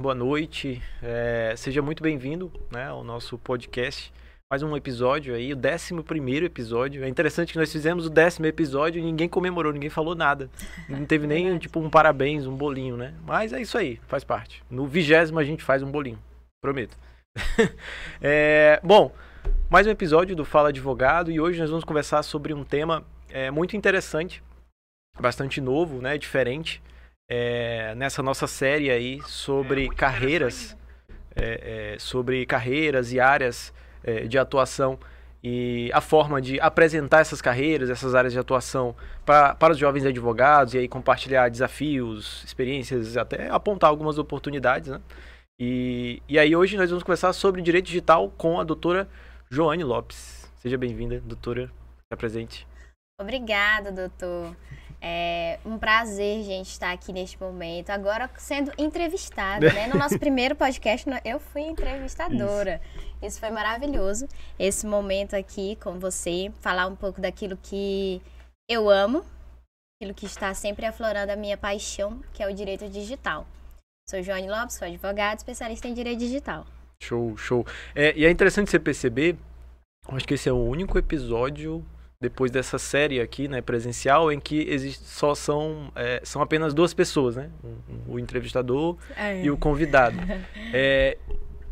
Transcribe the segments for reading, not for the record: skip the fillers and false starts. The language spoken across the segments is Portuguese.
boa noite, seja muito bem-vindo, né, ao nosso podcast. Mais um episódio aí, o 11º episódio. É interessante que nós fizemos o 10º episódio e ninguém comemorou, ninguém falou nada. Não teve nem, tipo, um parabéns, um bolinho, né? Mas é isso aí, faz parte. No 20º a gente faz um bolinho, prometo. Bom, mais um episódio do Fala Advogado e hoje nós vamos conversar sobre um tema muito interessante, bastante novo, né, diferente, nessa nossa série aí sobre carreiras, sobre carreiras e áreas de atuação e a forma de apresentar essas carreiras, essas áreas de atuação para os jovens advogados e aí compartilhar desafios, experiências, até apontar algumas oportunidades, né? E aí hoje nós vamos conversar sobre direito digital com a doutora Joane Lopes. Seja bem-vinda, doutora, está presente. Obrigada, doutor. É um prazer, gente, estar aqui neste momento, agora sendo entrevistada, né? No nosso primeiro podcast, eu fui entrevistadora. Isso foi maravilhoso, esse momento aqui com você, falar um pouco daquilo que eu amo, aquilo que está sempre aflorando a minha paixão, que é o direito digital. Sou Joane Lopes, sou advogada, especialista em direito digital. Show, show. E é interessante você perceber, acho que esse é o único episódio... depois dessa série aqui, né, presencial, em que só são apenas duas pessoas, né? O entrevistador e o convidado.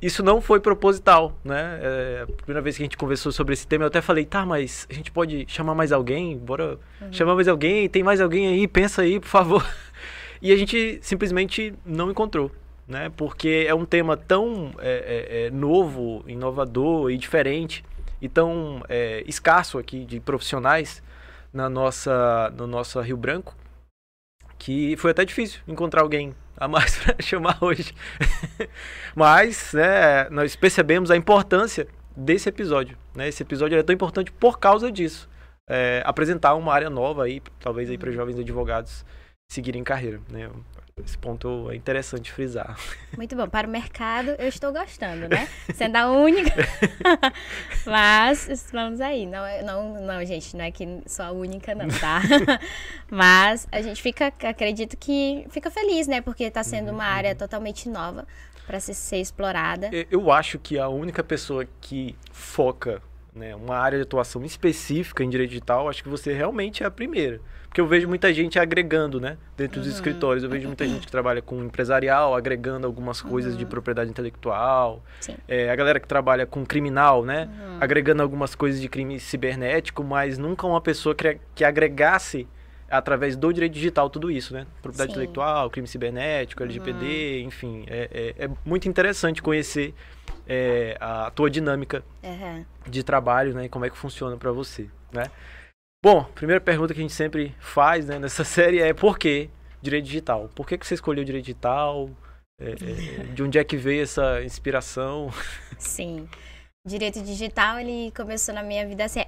Isso não foi proposital, né? A primeira vez que a gente conversou sobre esse tema, eu até falei, tá, mas a gente pode chamar mais alguém? Bora chamar mais alguém? Tem mais alguém aí? Pensa aí, por favor. E a gente simplesmente não encontrou, né? Porque é um tema tão novo, inovador e diferente, e tão escasso aqui de profissionais na nossa Rio Branco, que foi até difícil encontrar alguém a mais para chamar hoje. Mas, né, nós percebemos a importância desse episódio, né? Esse episódio é tão importante por causa disso. Apresentar uma área nova aí, talvez aí para jovens advogados seguirem carreira, né? Esse ponto é interessante frisar. Muito bom. Para o mercado, eu estou gostando, né? Sendo a única. Mas, vamos aí. Não, gente, não é que sou a única, não, tá? Mas a gente acredito que fica feliz, né? Porque está sendo uma área totalmente nova para ser explorada. Eu acho que a única pessoa que foca, né, uma área de atuação específica em direito digital, acho que você realmente é a primeira. Porque eu vejo muita gente agregando, né, dentro dos escritórios. Eu vejo muita gente que trabalha com empresarial, agregando algumas coisas de propriedade intelectual. A galera que trabalha com criminal, né, agregando algumas coisas de crime cibernético, mas nunca uma pessoa que agregasse, através do direito digital, tudo isso, né? Propriedade intelectual, crime cibernético, LGPD, enfim. É muito interessante conhecer a tua dinâmica de trabalho, né, e como é que funciona para você, né? Bom, a primeira pergunta que a gente sempre faz, né, nessa série é por que direito digital? Por que você escolheu direito digital? De onde é que veio essa inspiração? Sim, direito digital, ele começou na minha vida assim,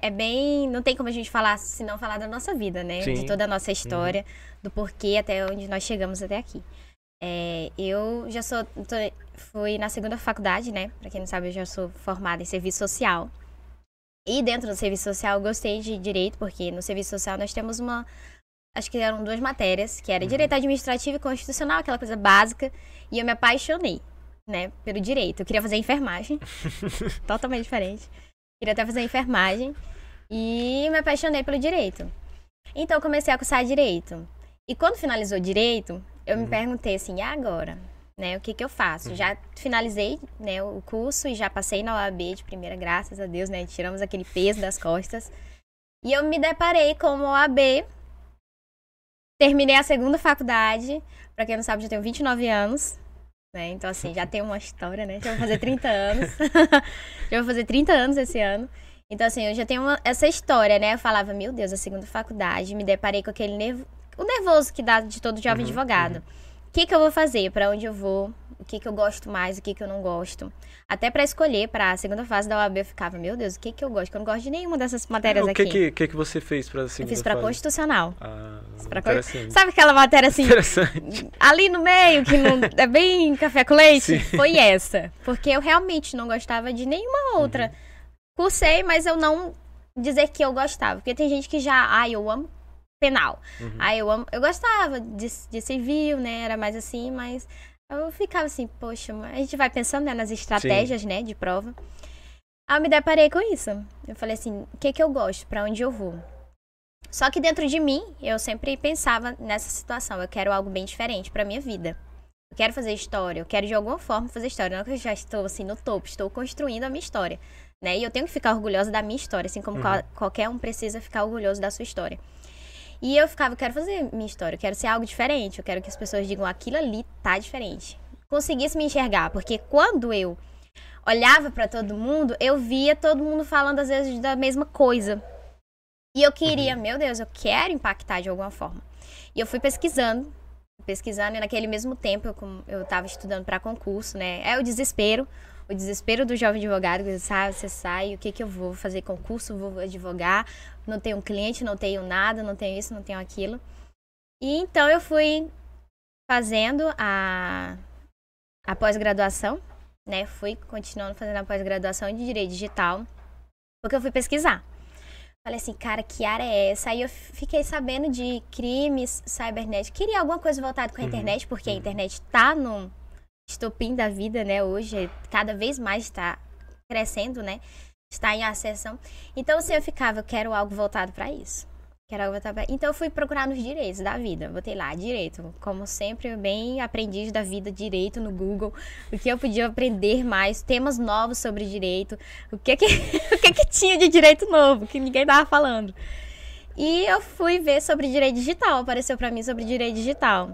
não tem como a gente falar, se não falar da nossa vida, né? Sim. De toda a nossa história, do porquê até onde nós chegamos até aqui. Eu já fui na segunda faculdade, né? Pra quem não sabe, eu já sou formada em serviço social. E dentro do serviço social eu gostei de direito, porque no serviço social nós temos acho que eram duas matérias, que era direito administrativo e constitucional, aquela coisa básica, e eu me apaixonei, né, pelo direito. Eu queria fazer enfermagem, totalmente diferente. Queria até fazer enfermagem e me apaixonei pelo direito. Então eu comecei a cursar direito. E quando finalizou direito, eu me perguntei assim, e agora? Né, o que eu faço? Já finalizei, né, o curso e já passei na OAB de primeira, graças a Deus, né? Tiramos aquele peso das costas. E eu me deparei com a OAB, terminei a segunda faculdade, pra quem não sabe, já tenho 29 anos, né? Então, assim, já tenho uma história, né? Já vou fazer 30 anos. Já vou fazer 30 anos esse ano. Então, assim, eu já tenho essa história, né? Eu falava, meu Deus, a segunda faculdade, me deparei com aquele o nervoso que dá de todo jovem advogado. O que eu vou fazer? Para onde eu vou? O que eu gosto mais? O que eu não gosto? Até para escolher, para a segunda fase da OAB, eu ficava, meu Deus, o que eu gosto? Porque eu não gosto de nenhuma dessas matérias aqui. O que você fez para a segunda fase? Eu fiz para constitucional. Ah, sabe aquela matéria assim, ali no meio, que não é bem café com leite? Sim. Foi essa. Porque eu realmente não gostava de nenhuma outra. Cursei, mas eu não dizer que eu gostava. Porque tem gente que já, eu amo penal. Eu gostava de civil, né? Era mais assim, mas Eu ficava assim, poxa, a gente vai pensando, né, nas estratégias, né, de prova. Aí eu me deparei com isso. Eu falei assim, o que que eu gosto? Pra onde eu vou? Só que dentro de mim, eu sempre pensava nessa situação. Eu quero algo bem diferente pra minha vida. Eu quero fazer história, eu quero de alguma forma fazer história. Não que eu já estou assim no topo, estou construindo a minha história, né? E eu tenho que ficar orgulhosa da minha história, assim como qualquer um precisa ficar orgulhoso da sua história. E eu ficava, eu quero fazer minha história, eu quero ser algo diferente, eu quero que as pessoas digam, aquilo ali tá diferente. Conseguisse me enxergar, porque quando eu olhava pra todo mundo, eu via todo mundo falando às vezes da mesma coisa. E eu queria, meu Deus, eu quero impactar de alguma forma. E eu fui pesquisando, e naquele mesmo tempo eu tava estudando pra concurso, né? É o desespero do jovem advogado, que você sai, o que que eu vou fazer concurso, vou advogar, não tenho um cliente, não tenho nada, não tenho isso, não tenho aquilo. E então eu fui fazendo a pós-graduação, né? Fui continuando fazendo a pós-graduação de Direito Digital, porque eu fui pesquisar. Falei assim, cara, que área é essa? Aí eu fiquei sabendo de crimes, cibernéticos. Queria alguma coisa voltada com a internet, porque a internet tá num estopim da vida, né? Hoje, cada vez mais está crescendo, né? Está em ascensão. Então, assim, eu ficava, eu quero algo voltado para isso. Quero algo voltado pra... Então, eu fui procurar nos direitos da vida. Botei lá, direito. Como sempre, bem aprendiz da vida, direito no Google. O que eu podia aprender mais, temas novos sobre direito. O que tinha de direito novo, que ninguém tava falando. E eu fui ver sobre direito digital, apareceu para mim sobre direito digital.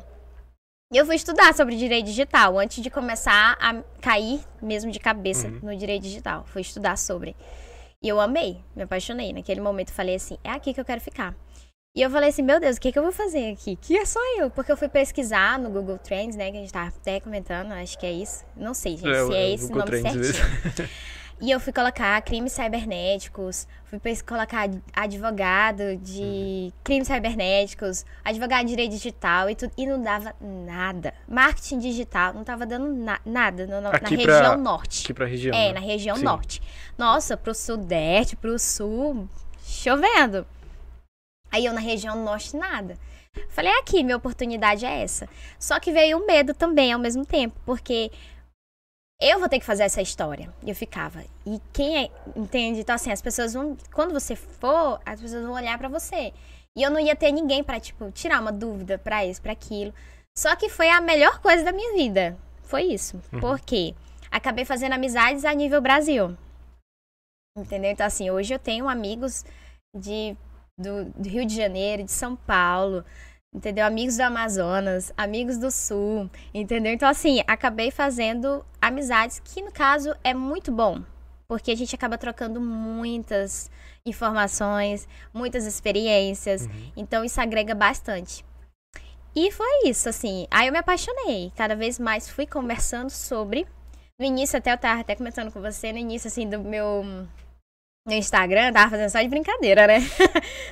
E eu fui estudar sobre direito digital, antes de começar a cair mesmo de cabeça no direito digital. Fui estudar sobre. E eu amei, me apaixonei. Naquele momento eu falei assim, é aqui que eu quero ficar. E eu falei assim, meu Deus, o que que eu vou fazer aqui? Que é só eu. Porque eu fui pesquisar no Google Trends, né, que a gente tava até comentando, acho que é isso. Não sei, gente, se é esse Google nome Trends certinho. E eu fui colocar crimes cibernéticos, fui colocar advogado de crimes cibernéticos, advogado de direito digital e tudo. E não dava nada. Marketing digital não tava dando nada na região norte. Aqui pra região. É, né? Na região norte. Nossa, pro sudeste, pro sul, chovendo. Aí eu na região norte, nada. Falei, aqui, minha oportunidade é essa. Só que veio o medo também ao mesmo tempo, porque... eu vou ter que fazer essa história. Eu ficava. E quem é, entende? Então, assim, as pessoas vão... quando você for, as pessoas vão olhar pra você. E eu não ia ter ninguém pra, tipo, tirar uma dúvida pra isso, pra aquilo. Só que foi a melhor coisa da minha vida. Foi isso. Porque acabei fazendo amizades a nível Brasil. Entendeu? Então, assim, hoje eu tenho amigos do Rio de Janeiro, de São Paulo... entendeu? Amigos do Amazonas, amigos do Sul, entendeu? Então, assim, acabei fazendo amizades que, no caso, é muito bom. Porque a gente acaba trocando muitas informações, muitas experiências. Então, isso agrega bastante. E foi isso, assim. Aí eu me apaixonei. Cada vez mais fui conversando sobre... No início, até eu tava até comentando com você, no início, assim, do meu... no Instagram, tava fazendo só de brincadeira, né?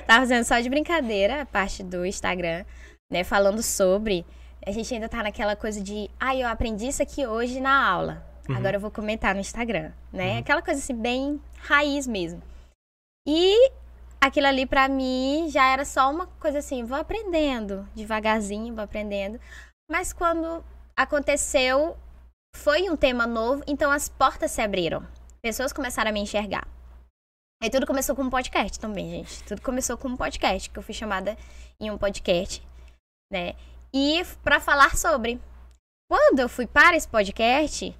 Tava fazendo só de brincadeira a parte do Instagram, né? Falando sobre... a gente ainda tá naquela coisa de... eu aprendi isso aqui hoje na aula. Agora eu vou comentar no Instagram, né? Aquela coisa assim, bem raiz mesmo. E aquilo ali pra mim já era só uma coisa assim... vou aprendendo, devagarzinho, vou aprendendo. Mas quando aconteceu, foi um tema novo. Então as portas se abriram. Pessoas começaram a me enxergar. Aí tudo começou com um podcast também, gente. Tudo começou com um podcast, que eu fui chamada em um podcast, né? E pra falar sobre. Quando eu fui para esse podcast,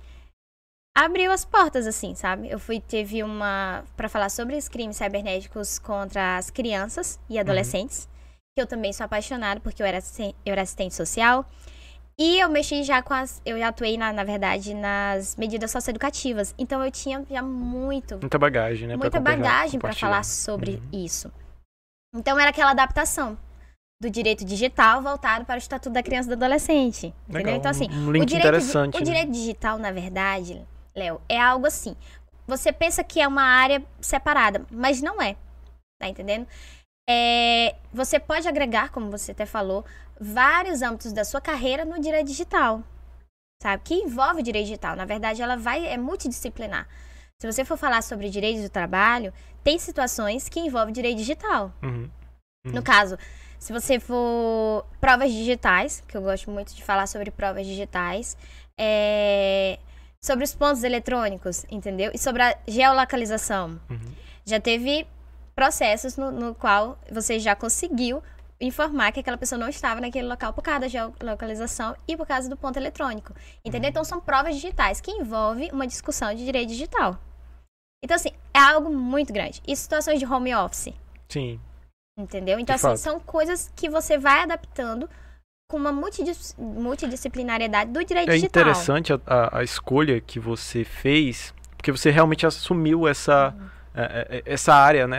abriu as portas, assim, sabe? Eu fui, teve uma... pra falar sobre os crimes cibernéticos contra as crianças e adolescentes. Que eu também sou apaixonada, porque eu era assistente social. E eu mexi já com as... eu já atuei, na verdade, nas medidas socioeducativas. Então, eu tinha já muita bagagem, né? Muita bagagem pra falar sobre isso. Então, era aquela adaptação do direito digital voltado para o Estatuto da Criança e do Adolescente. Legal, entendeu? Então, assim, um link interessante, né? O direito digital, na verdade, Léo, é algo assim. Você pensa que é uma área separada, mas não é. Tá entendendo? Você pode agregar, como você até falou, vários âmbitos da sua carreira no direito digital, sabe? Que envolve o direito digital. Na verdade, ela é multidisciplinar. Se você for falar sobre direito do trabalho, tem situações que envolvem direito digital. No caso, Se você for provas digitais, que eu gosto muito de falar sobre provas digitais, sobre os pontos eletrônicos, entendeu? E sobre a geolocalização. Uhum. Já teve processos no qual você já conseguiu informar que aquela pessoa não estava naquele local por causa da geolocalização e por causa do ponto eletrônico, entendeu? Uhum. Então, são provas digitais que envolvem uma discussão de direito digital. Então, assim, é algo muito grande. E situações de home office. Sim. Entendeu? Então, assim, são coisas que você vai adaptando com uma multidisciplinariedade do direito digital. É interessante a escolha que você fez, porque você realmente assumiu essa área, né,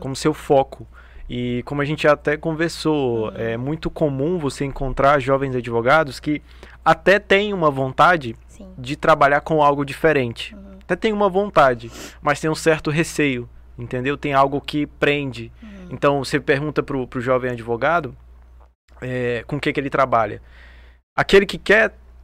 como seu foco. E como a gente até conversou, é muito comum você encontrar jovens advogados que até têm uma vontade Sim. de trabalhar com algo diferente. Uhum. Até tem uma vontade, mas tem um certo receio, entendeu? Tem algo que prende. Uhum. Então, você pergunta para o jovem advogado com o que ele trabalha. Aquele que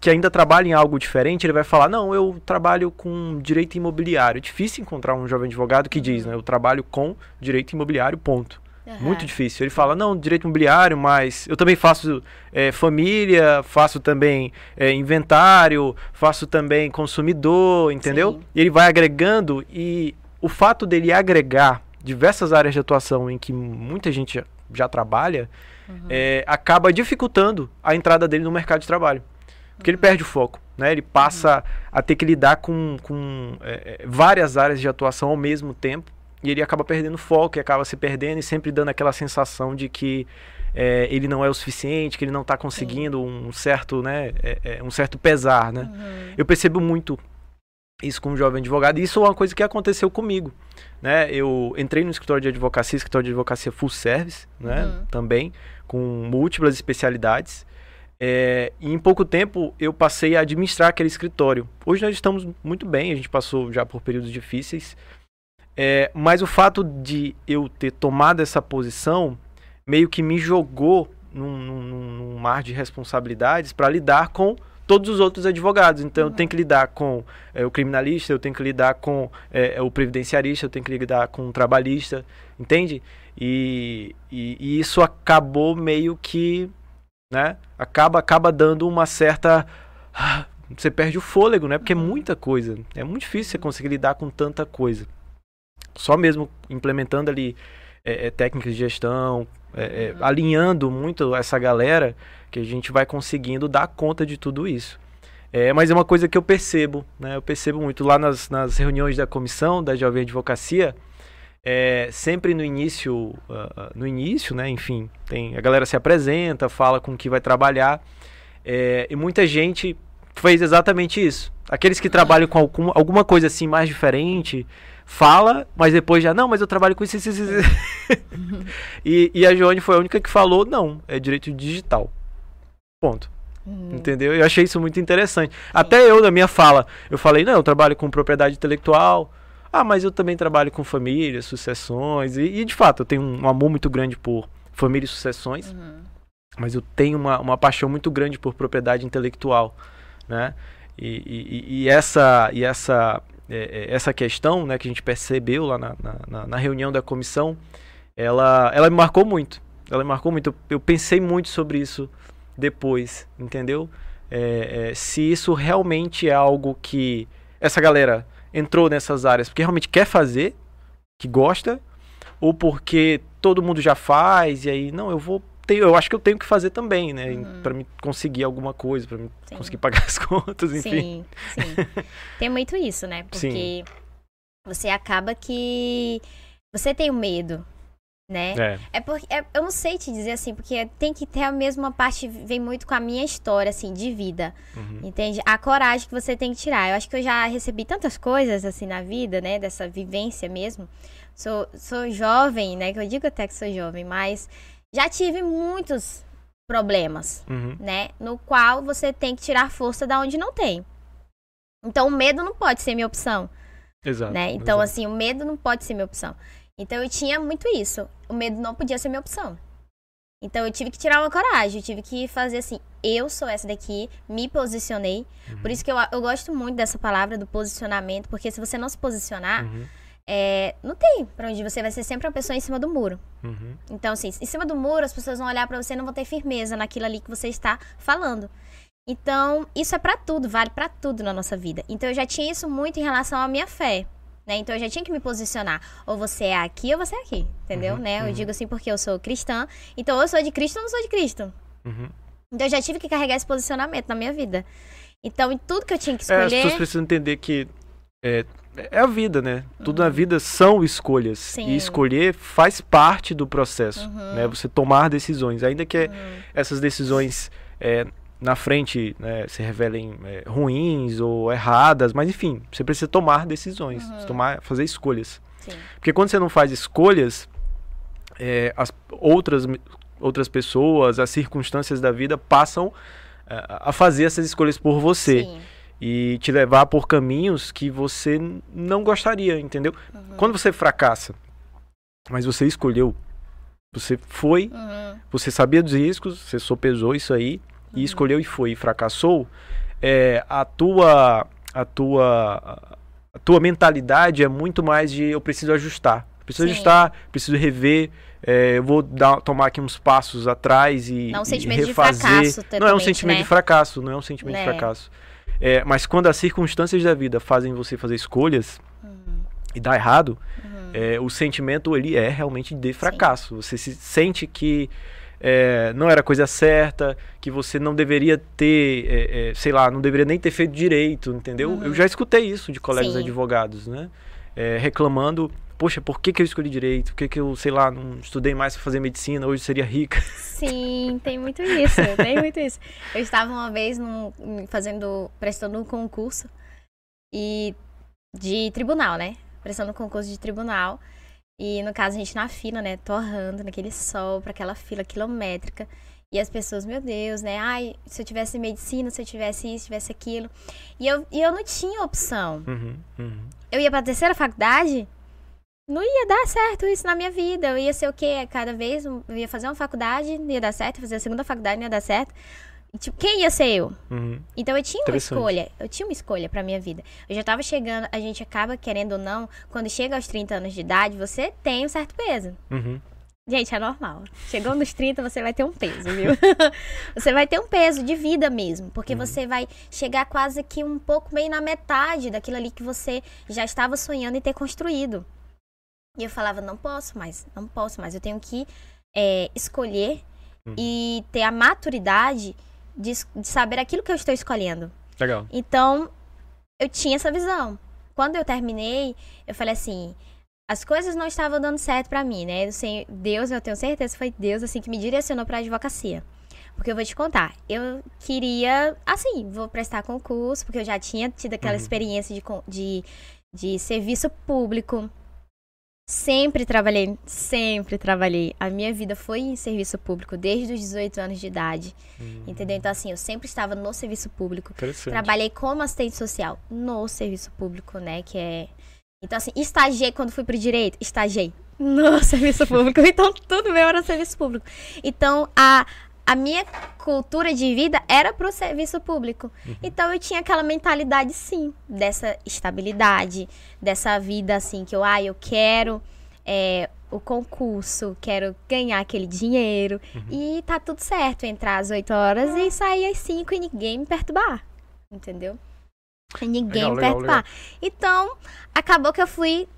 ainda trabalha em algo diferente, ele vai falar, não, eu trabalho com direito imobiliário. É difícil encontrar um jovem advogado que diz, né, eu trabalho com direito imobiliário, ponto. Uhum. Muito difícil. Ele fala, não, direito imobiliário, mas eu também faço família, faço também inventário, faço também consumidor, entendeu? Sim. E ele vai agregando, e o fato dele agregar diversas áreas de atuação em que muita gente já trabalha, uhum. Acaba dificultando a entrada dele no mercado de trabalho. Porque ele perde o foco, né? Ele passa uhum. a ter que lidar com várias áreas de atuação ao mesmo tempo. E ele acaba perdendo foco, e acaba se perdendo e sempre dando aquela sensação de que ele não é o suficiente, que ele não está conseguindo um certo, né, um certo pesar, né? Uhum. Eu percebo muito isso com um jovem advogado, e isso é uma coisa que aconteceu comigo, né? Eu entrei no escritório de advocacia full service, né? Uhum. Também, com múltiplas especialidades. E em pouco tempo eu passei a administrar aquele escritório. Hoje nós estamos muito bem, a gente passou já por períodos difíceis. Mas o fato de eu ter tomado essa posição meio que me jogou num mar de responsabilidades para lidar com todos os outros advogados. Então, uhum. eu tenho que lidar com o criminalista, eu tenho que lidar com o previdenciarista, eu tenho que lidar com o trabalhista, entende? E isso acabou meio que, né, acaba dando uma certa... Você perde o fôlego, né? Porque é muita coisa. É muito difícil você conseguir lidar com tanta coisa. Só mesmo implementando ali técnicas de gestão, uhum. alinhando muito essa galera, que a gente vai conseguindo dar conta de tudo isso. Mas é uma coisa que eu percebo, né? Eu percebo muito lá nas reuniões da comissão da Jovem Advocacia, sempre no início, né? Enfim, a galera se apresenta, fala com o que vai trabalhar, e muita gente fez exatamente isso. Aqueles que trabalham com alguma coisa assim mais diferente... Fala, mas depois já, não, mas eu trabalho com isso. E a Joane foi a única que falou, não, é direito digital. Ponto. Entendeu? Eu achei isso muito interessante. Sim. Até eu, na minha fala, eu falei, não, eu trabalho com propriedade intelectual. Ah, mas eu também trabalho com família, sucessões. E de fato, eu tenho um amor muito grande por família e sucessões. Uhum. Mas eu tenho uma paixão muito grande por propriedade intelectual, né? Essa questão, né, que a gente percebeu lá na reunião da comissão, ela me marcou muito. Ela me marcou muito. Eu pensei muito sobre isso depois, entendeu? Se isso realmente é algo que essa galera entrou nessas áreas porque realmente quer fazer, que gosta, ou porque todo mundo já faz, e aí, não, eu acho que eu tenho que fazer também, né? Uhum. Pra me conseguir alguma coisa, pra me sim. conseguir pagar as contas, enfim. Sim. Tem muito isso, né? Porque sim. você acaba que... Você tem o medo, né? Porque... eu não sei te dizer assim, porque tem que ter a mesma parte... Vem muito com a minha história, assim, de vida. Uhum. Entende? A coragem que você tem que tirar. Eu acho que eu já recebi tantas coisas, assim, na vida, né? Dessa vivência mesmo. Sou jovem, né? Que eu digo até que sou jovem, mas... Já tive muitos problemas, uhum. né? No qual você tem que tirar força da onde não tem. Então, o medo não pode ser minha opção. Exato. Né? Então, exato. Assim, o medo não pode ser minha opção. Então, eu tinha muito isso. O medo não podia ser minha opção. Então, eu tive que tirar uma coragem. Eu tive que fazer assim, eu sou essa daqui, me posicionei. Uhum. Por isso que eu gosto muito dessa palavra do posicionamento, porque se você não se posicionar... Uhum. não tem pra onde você vai ser sempre uma pessoa em cima do muro. Uhum. Então, assim, em cima do muro, as pessoas vão olhar pra você e não vão ter firmeza naquilo ali que você está falando. Então, isso é pra tudo, vale pra tudo na nossa vida. Então, eu já tinha isso muito em relação à minha fé, né? Então, eu já tinha que me posicionar. Ou você é aqui ou você é aqui, entendeu? Uhum. Né? Eu digo assim porque eu sou cristã. Então, ou eu sou de Cristo ou não sou de Cristo. Uhum. Então, eu já tive que carregar esse posicionamento na minha vida. Então, em tudo que eu tinha que escolher... As pessoas precisam entender que... É a vida, né? Uhum. Tudo na vida são escolhas. Sim. E escolher faz parte do processo, uhum, né? Você tomar decisões. Ainda que essas decisões na frente, né, se revelem ruins ou erradas, mas enfim, você precisa tomar decisões, uhum, fazer escolhas. Sim. Porque quando você não faz escolhas, outras pessoas, as circunstâncias da vida passam a fazer essas escolhas por você. Sim. E te levar por caminhos que você não gostaria, entendeu? Uhum. Quando você fracassa, mas você escolheu, você foi, uhum, você sabia dos riscos, você sopesou isso aí, uhum, e escolheu e foi, e fracassou, a tua mentalidade é muito mais de eu preciso ajustar. Preciso, sim, ajustar, preciso rever, eu vou tomar aqui uns passos atrás e refazer. Não é um sentimento de fracasso também, não é um sentimento, né, de fracasso, não é um sentimento, né, de fracasso. Mas quando as circunstâncias da vida fazem você fazer escolhas, uhum, e dá errado, uhum, o sentimento ele é realmente de fracasso. Sim. Você se sente que não era a coisa certa, que você não deveria ter, sei lá, não deveria nem ter feito direito, entendeu? Uhum. Eu já escutei isso de colegas, sim, advogados, né? Reclamando, poxa, por que que eu escolhi direito? Por que que eu, sei lá, não estudei mais para fazer medicina? Hoje seria rica. Sim, tem muito isso, tem muito isso. Eu estava uma vez prestando um concurso de tribunal, né? Prestando um concurso de tribunal. E, no caso, a gente na fila, né? Torrando naquele sol, para aquela fila quilométrica. E as pessoas, meu Deus, né? Ai, se eu tivesse medicina, se eu tivesse isso, se eu tivesse aquilo. E eu não tinha opção. Uhum, uhum. Eu ia para a terceira faculdade... Não ia dar certo isso na minha vida. Eu ia ser o quê? Cada vez eu ia fazer uma faculdade, não ia dar certo. Fazer a segunda faculdade, não ia dar certo. Tipo, quem ia ser eu? Uhum. Então eu tinha uma escolha. Eu tinha uma escolha pra minha vida. Eu já tava chegando. A gente acaba, querendo ou não, quando chega aos 30 anos de idade, você tem um certo peso. Uhum. Gente, é normal. Chegou nos 30, você vai ter um peso, viu? Você vai ter um peso de vida mesmo. Porque, uhum, você vai chegar quase que um pouco meio na metade daquilo ali que você já estava sonhando em ter construído. E eu falava, não posso mais. Eu tenho que escolher, uhum, e ter a maturidade de saber aquilo que eu estou escolhendo. Legal. Então, eu tinha essa visão. Quando eu terminei, eu falei assim, as coisas não estavam dando certo pra mim, né? Assim, Deus, eu tenho certeza, foi Deus assim que me direcionou pra advocacia. Porque eu vou te contar, eu queria, assim, vou prestar concurso, porque eu já tinha tido aquela, uhum, experiência de serviço público. Sempre trabalhei. A minha vida foi em serviço público desde os 18 anos de idade, entendeu? Então, assim, eu sempre estava no serviço público. Trabalhei como assistente social no serviço público, né? Então, assim, estagiei quando fui pro direito, estagiei no serviço público. Então, tudo meu era serviço público. Então, a minha cultura de vida era pro serviço público. Uhum. Então, eu tinha aquela mentalidade, sim, dessa estabilidade, dessa vida, assim, que eu quero o concurso, quero ganhar aquele dinheiro, uhum, e tá tudo certo, entrar às 8 horas e sair às 5 e ninguém me perturbar, entendeu? Legal. Então, acabou que eu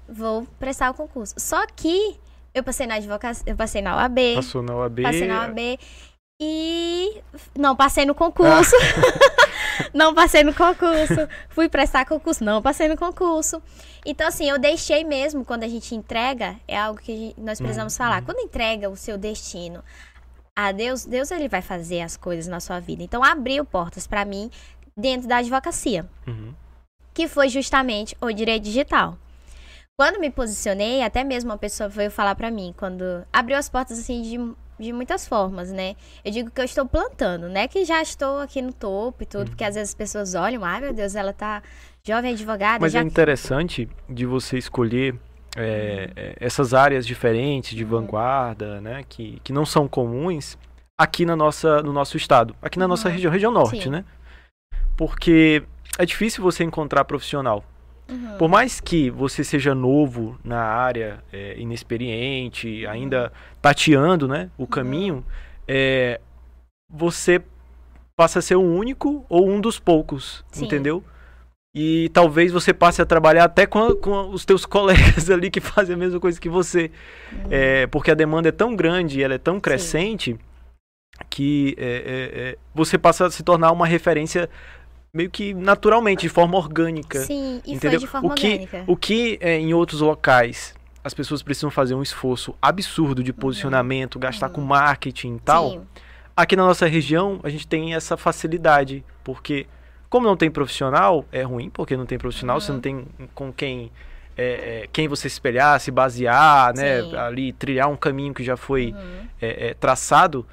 vou prestar o concurso. Só que eu passei na advocacia, eu passei na OAB. Passou na OAB. Passei na OAB. E não passei no concurso, não passei no concurso, fui prestar concurso, não passei no concurso. Então, assim, eu deixei mesmo, quando a gente entrega, é algo que nós precisamos falar. Quando entrega o seu destino a Deus, Deus ele vai fazer as coisas na sua vida. Então, abriu portas para mim dentro da advocacia, uhum, que foi justamente o direito digital. Quando me posicionei, até mesmo uma pessoa veio falar para mim, quando abriu as portas assim de muitas formas, né? Eu digo que eu estou plantando, né? Que já estou aqui no topo e tudo, porque às vezes as pessoas olham, ai meu Deus, ela tá jovem advogada. Mas já... é interessante de você escolher essas áreas diferentes de vanguarda, né? Que não são comuns aqui no nosso estado, aqui na nossa região norte, sim, né? Porque é difícil você encontrar profissional Uhum. Por mais que você seja novo na área, inexperiente, ainda tateando, né, o caminho, você passa a ser o único ou um dos poucos, sim, entendeu? E talvez você passe a trabalhar até com os teus colegas ali que fazem a mesma coisa que você. Uhum. Porque a demanda é tão grande e ela é tão crescente, sim, que você passa a se tornar uma referência meio que naturalmente, de forma orgânica. Sim, e entendeu? Foi de forma orgânica. O que em outros locais as pessoas precisam fazer um esforço absurdo de posicionamento, gastar com marketing e tal, sim, aqui na nossa região a gente tem essa facilidade, porque... Como não tem profissional, é ruim, porque não tem profissional, você não tem com quem você se espelhar, se basear, né, ali, trilhar um caminho que já foi traçado,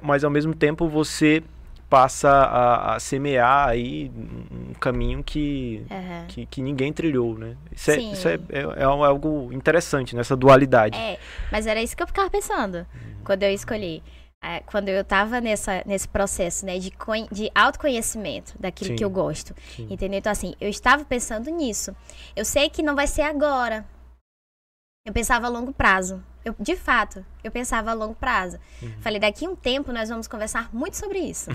mas ao mesmo tempo você passa a semear aí um caminho que ninguém trilhou, né? Isso é algo interessante, né, essa dualidade. Mas era isso que eu ficava pensando quando eu escolhi. Quando eu estava nesse processo, né, de autoconhecimento daquilo, sim, que eu gosto, sim, entendeu? Então, assim, eu estava pensando nisso. Eu sei que não vai ser agora. Eu pensava a longo prazo. De fato, eu pensava a longo prazo. Uhum. Falei, daqui a um tempo nós vamos conversar muito sobre isso.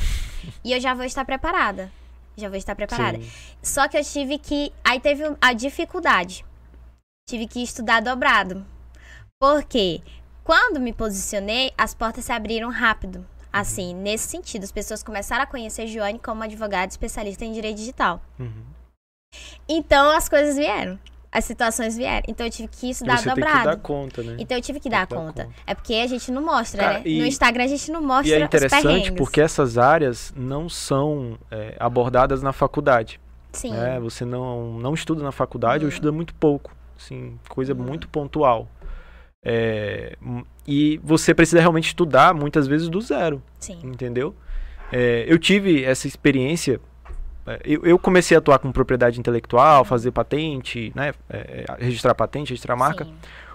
E eu já vou estar preparada. Sim. Só que eu tive que... Aí teve a dificuldade. Tive que estudar dobrado. Por quê? Quando me posicionei, as portas se abriram rápido, assim, nesse sentido. As pessoas começaram a conhecer Joane como advogada especialista em direito digital. Uhum. Então, as coisas vieram, as situações vieram. Então, eu tive que estudar dobrado. Você tem que dar conta, né? Então, eu tive que dar conta. É porque a gente não mostra, cara, né? No Instagram, a gente não mostra os perrengues. E é interessante porque essas áreas não são abordadas na faculdade. Sim. Né? Você não estuda na faculdade, ou estuda muito pouco. Assim, coisa muito pontual. E você precisa realmente estudar muitas vezes do zero, sim, entendeu? Eu tive essa experiência, eu comecei a atuar com propriedade intelectual, fazer patente, né, registrar patente, registrar marca, sim,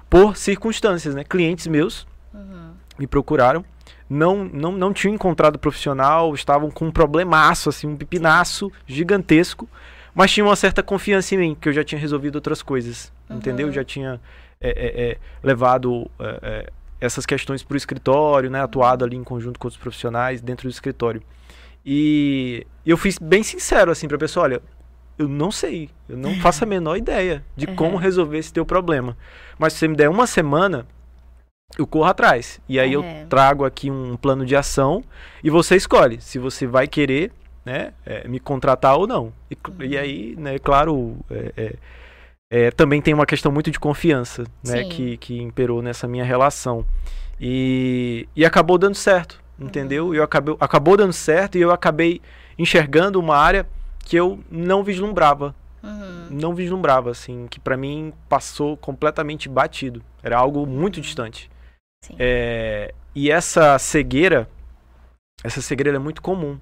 por circunstâncias, né? Clientes meus me procuraram, não tinham encontrado profissional, estavam com um problemaço, assim, um pepinaço gigantesco, mas tinham uma certa confiança em mim, que eu já tinha resolvido outras coisas, entendeu? Já tinha... levado essas questões para o escritório, né, atuado ali em conjunto com outros profissionais dentro do escritório. E eu fui bem sincero assim para a pessoa, olha, eu não sei, eu não faço a menor ideia de como resolver esse teu problema, mas se você me der uma semana, eu corro atrás. E aí eu trago aqui um plano de ação e você escolhe se você vai querer, né, me contratar ou não. E aí, né, claro... também tem uma questão muito de confiança, né, que imperou nessa minha relação. E acabou dando certo, entendeu? Acabou dando certo e eu acabei enxergando uma área que eu não vislumbrava. Não vislumbrava, assim, que pra mim passou completamente batido. Era algo muito distante. Sim. E essa cegueira é muito comum.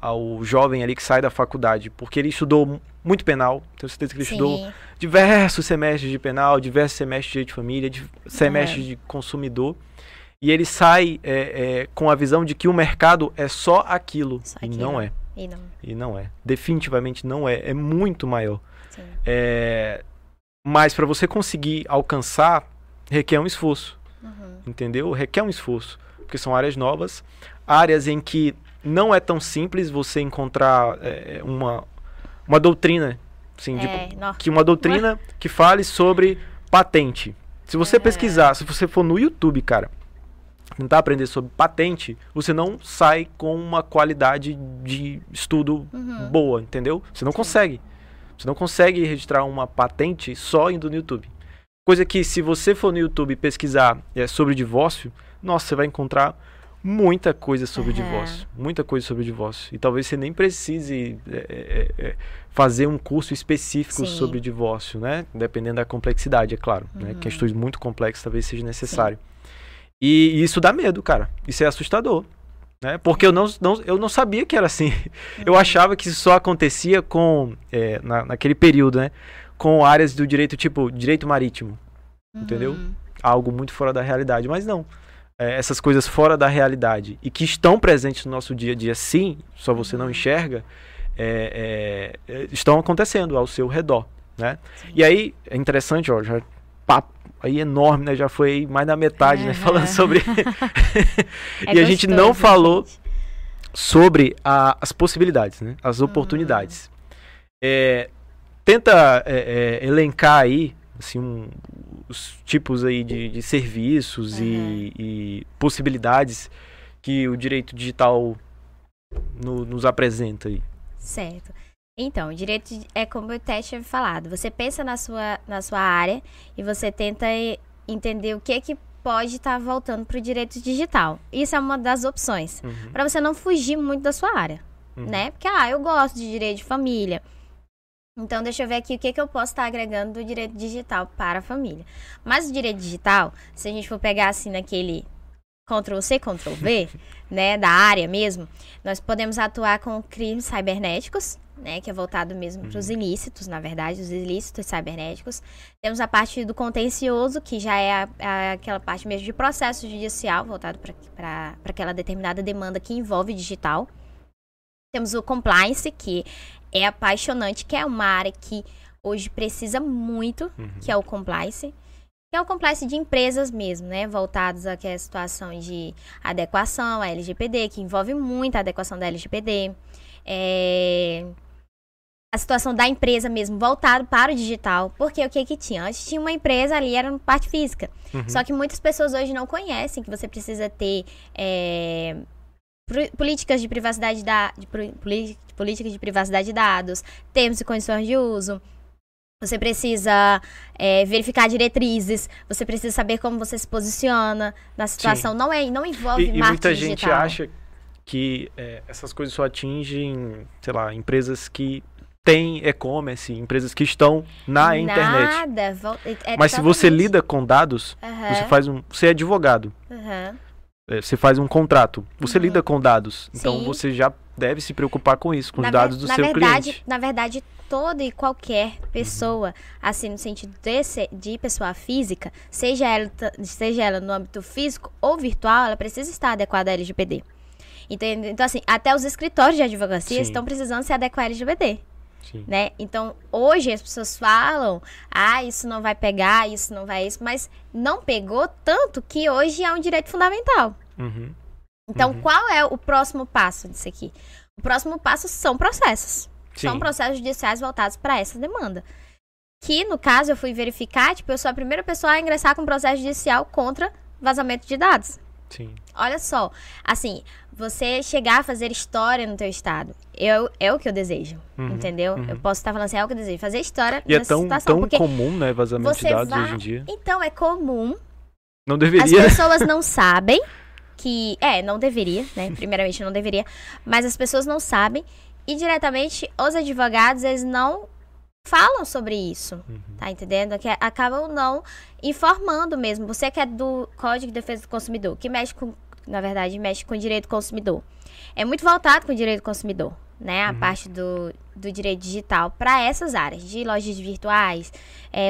Ao jovem ali que sai da faculdade, porque ele estudou muito penal, tenho certeza que ele, sim, estudou diversos semestres de penal, diversos semestres de direito de família, semestres de consumidor, e ele sai com a visão de que o mercado é só aquilo, e não é. E não é. Definitivamente não é, é muito maior. Mas para você conseguir alcançar, requer um esforço, entendeu? Requer um esforço, porque são áreas novas, áreas em que não é tão simples você encontrar uma doutrina, assim, que fale sobre patente. Se você pesquisar, se você for no YouTube, cara, tentar aprender sobre patente, você não sai com uma qualidade de estudo boa, entendeu? Você não consegue. Você não consegue registrar uma patente só indo no YouTube. Coisa que, se você for no YouTube pesquisar sobre divórcio, nossa, você vai encontrar... muita coisa sobre divórcio, muita coisa sobre divórcio. E talvez você nem precise fazer um curso específico, sim, sobre divórcio, né? Dependendo da complexidade, é claro. Né? Questões muito complexas talvez seja necessário. E isso dá medo, cara. Isso é assustador, né? Porque eu não sabia que era assim. Eu achava que isso só acontecia com naquele período, né? Com áreas do direito, tipo direito marítimo, entendeu? Algo muito fora da realidade, mas não. Essas coisas fora da realidade e que estão presentes no nosso dia a dia, sim, só você não enxerga, estão acontecendo ao seu redor, né? Sim. E aí, é interessante, ó, já papo aí enorme, né? Já foi mais da metade, né? Falando sobre... e gostoso, a gente não falou sobre as possibilidades, né? As oportunidades. Tenta elencar aí, assim, os tipos aí de serviços e possibilidades que o direito digital nos apresenta aí. Certo. Então, o direito é como o Tess tinha falado. Você pensa na sua área e você tenta entender o que pode estar voltando para o direito digital. Isso é uma das opções. Uhum. Para você não fugir muito da sua área, né? Porque, eu gosto de direito de família. Então, deixa eu ver aqui o que eu posso estar agregando do direito digital para a família. Mas o direito digital, se a gente for pegar assim naquele... Ctrl-C, Ctrl-V, né, da área mesmo, nós podemos atuar com crimes cibernéticos, né, que é voltado mesmo para os ilícitos, na verdade, os ilícitos cibernéticos. Temos a parte do contencioso, que já é aquela parte mesmo de processo judicial, voltado para aquela determinada demanda que envolve digital. Temos o compliance, que é apaixonante, que é uma área que hoje precisa muito, que é o compliance. Que é o compliance de empresas mesmo, né? Voltados à situação de adequação à LGPD, que envolve muito a adequação da LGPD. A situação da empresa mesmo, voltado para o digital. Porque o que tinha? Antes tinha uma empresa ali, era na parte física. Só que muitas pessoas hoje não conhecem que você precisa ter políticas de privacidade políticas de privacidade de dados, termos e condições de uso. Você precisa verificar diretrizes, você precisa saber como você se posiciona na situação. Sim. Não envolve marketing digital. E muita gente acha que essas coisas só atingem, sei lá, empresas que têm e-commerce, empresas que estão na internet. Mas se você lida com dados, você é advogado, você faz um contrato, você lida com dados. Então, você já deve se preocupar com isso, com os dados do seu cliente. Na verdade, toda e qualquer pessoa, assim, no sentido de pessoa física, seja ela no âmbito físico ou virtual, ela precisa estar adequada à LGPD. Então, assim, até os escritórios de advocacia estão precisando se adequar à LGPD. Sim. Né? Então, hoje as pessoas falam, isso não vai pegar, isso não vai isso, mas não pegou tanto que hoje é um direito fundamental. Então, qual é o próximo passo disso aqui? O próximo passo são processos. Sim. São processos judiciais voltados para essa demanda. Que, no caso, eu fui verificar, tipo, eu sou a primeira pessoa a ingressar com um processo judicial contra vazamento de dados. Sim. Olha só, assim, você chegar a fazer história no teu estado, é o que eu desejo, entendeu? Eu posso estar falando assim, é o que eu desejo, fazer história e nessa situação. E é tão comum, né, vazamento de dados hoje em dia. Então, é comum. Não deveria. As pessoas não sabem que... não deveria, né? Primeiramente, não deveria. Mas as pessoas não sabem. E diretamente, os advogados, eles não falam sobre isso, tá entendendo? Que acabam não informando mesmo. Você que é do Código de Defesa do Consumidor, que mexe com o direito do consumidor. É muito voltado com o direito do consumidor, né? A parte do direito digital para essas áreas, de lojas virtuais,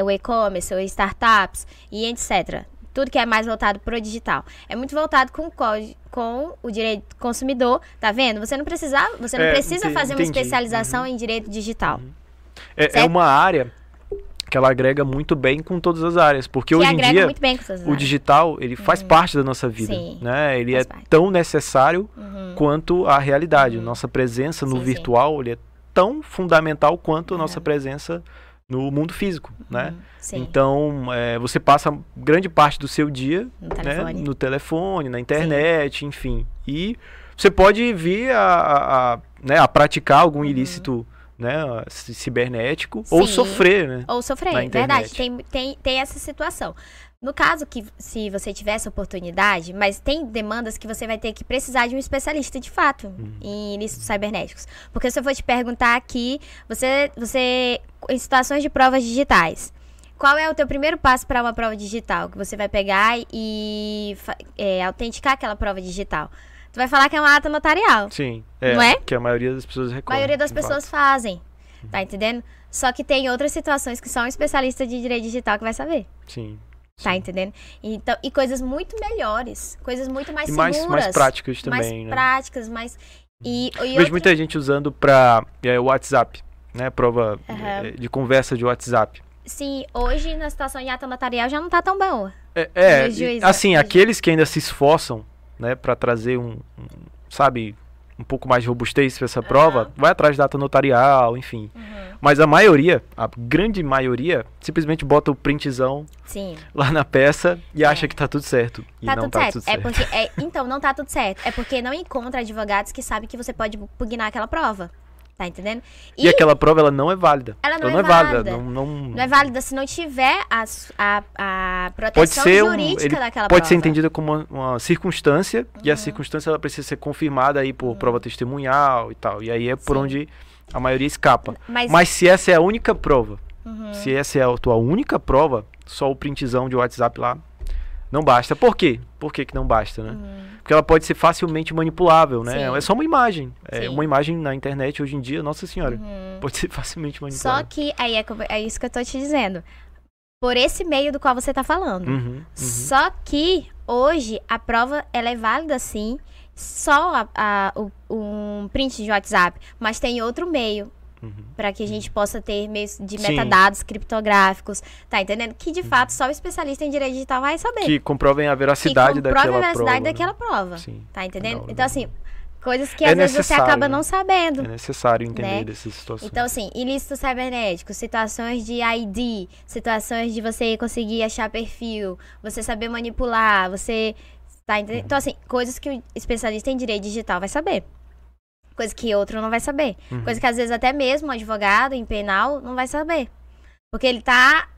o e-commerce, o startups e etc. Tudo que é mais voltado pro digital. É muito voltado com o direito do consumidor, tá vendo? Você não precisa fazer uma especialização em direito digital. É uma área que ela agrega muito bem com todas as áreas, porque hoje em dia o digital, ele faz parte da nossa vida, né? Ele tão necessário quanto a realidade. Nossa presença no virtual, ele é tão fundamental quanto a nossa presença no mundo físico, né? Sim. Então, você passa grande parte do seu dia no telefone, na internet, enfim. E você pode vir a praticar algum ilícito, né, cibernético, ou sofrer, né? Ou sofrer, na internet. Verdade. Tem essa situação. No caso que se você tiver essa oportunidade, mas tem demandas que você vai ter que precisar de um especialista de fato em ilícitos cibernéticos. Porque se eu for te perguntar aqui, você em situações de provas digitais, qual é o teu primeiro passo para uma prova digital? Que você vai pegar e autenticar aquela prova digital? Tu vai falar que é uma ata notarial. Sim. Não é? Que a maioria das pessoas recorre. A maioria das pessoas fazem. Tá entendendo? Só que tem outras situações que só um especialista de direito digital que vai saber. Sim. Tá entendendo? Então, e coisas muito melhores, coisas muito mais seguras. Mais práticas também, mais práticas, mais... Vejo muita gente usando para WhatsApp, né? Prova de conversa de WhatsApp. Sim, hoje na situação de ato notarial já não está tão boa. Aqueles que ainda se esforçam, né, para trazer um pouco mais de robustez para essa prova, vai atrás da ata notarial, enfim. Mas a maioria, a grande maioria, simplesmente bota o printzão lá na peça e acha que tá tudo certo. E não tá tudo certo. Então, não tá tudo certo. É porque não encontra advogados que sabem que você pode pugnar aquela prova. Tá entendendo? E aquela prova, ela não é válida. Não é válida se não tiver a proteção jurídica daquela prova. Pode ser entendida como uma circunstância, e a circunstância ela precisa ser confirmada aí por prova testemunhal e tal. E aí é por onde a maioria escapa. Mas se essa é a única prova, se essa é a tua única prova, só o printzão de WhatsApp lá não basta. Por quê? Por que que não basta, né? Porque ela pode ser facilmente manipulável, né? Sim. É só uma imagem. É uma imagem na internet hoje em dia, nossa senhora. Pode ser facilmente manipulável. Só que, aí é isso que eu tô te dizendo. Por esse meio do qual você tá falando. Só que, hoje, a prova, ela é válida sim. Só um print de WhatsApp. Mas tem outro meio. Para que a gente possa ter meios de metadados criptográficos, tá entendendo? Que de fato só o especialista em direito digital vai saber. Que comprovem a veracidade daquela prova. Sim. Tá entendendo? Então, assim, coisas que às vezes você acaba não sabendo. É necessário entender dessas situações. Então, assim, ilícitos cibernéticos, situações de ID, situações de você conseguir achar perfil, você saber manipular, você. Tá entendendo? Então, assim, coisas que o especialista em direito digital vai saber. Coisa que outro não vai saber. Coisa que às vezes até mesmo um advogado em penal não vai saber. Porque ele tá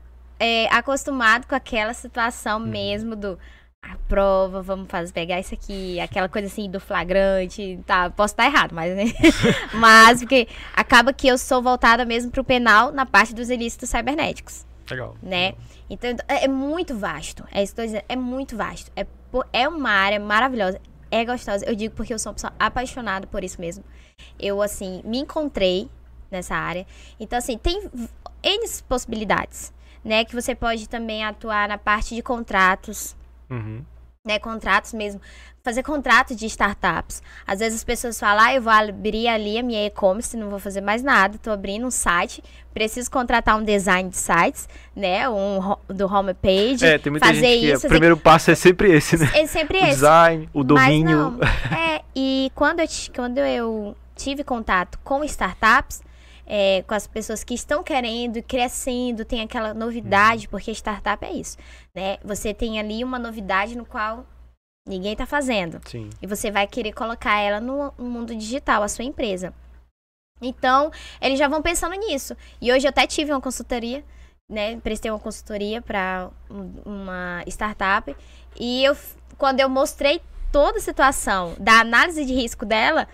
acostumado com aquela situação mesmo do... A prova, vamos pegar isso aqui, aquela coisa assim do flagrante, tá? Posso estar errado, mas... Né? Mas porque acaba que eu sou voltada mesmo pro penal na parte dos ilícitos cibernéticos. Legal. Né? Então é muito vasto. É isso que eu tô dizendo, é muito vasto. É uma área maravilhosa. É gostosa, eu digo porque eu sou uma pessoa apaixonada por isso mesmo. Eu, assim, me encontrei nessa área. Então, assim, tem N possibilidades, né? Que você pode também atuar na parte de contratos, né? Contratos mesmo. Fazer contratos de startups. Às vezes as pessoas falam, eu vou abrir ali a minha e-commerce, não vou fazer mais nada. Tô abrindo um site, preciso contratar um design de sites, né? Do homepage. Tem muita gente que o primeiro passo é sempre esse, né? É sempre esse. O design, o domínio. E quando eu tive contato com startups, com as pessoas que estão querendo, crescendo, tem aquela novidade, porque startup é isso, né? Você tem ali uma novidade no qual... Ninguém tá fazendo. Sim. E você vai querer colocar ela no mundo digital, a sua empresa. Então, eles já vão pensando nisso. E hoje eu até tive uma consultoria, né? Prestei uma consultoria para uma startup. E quando eu mostrei toda a situação da análise de risco dela,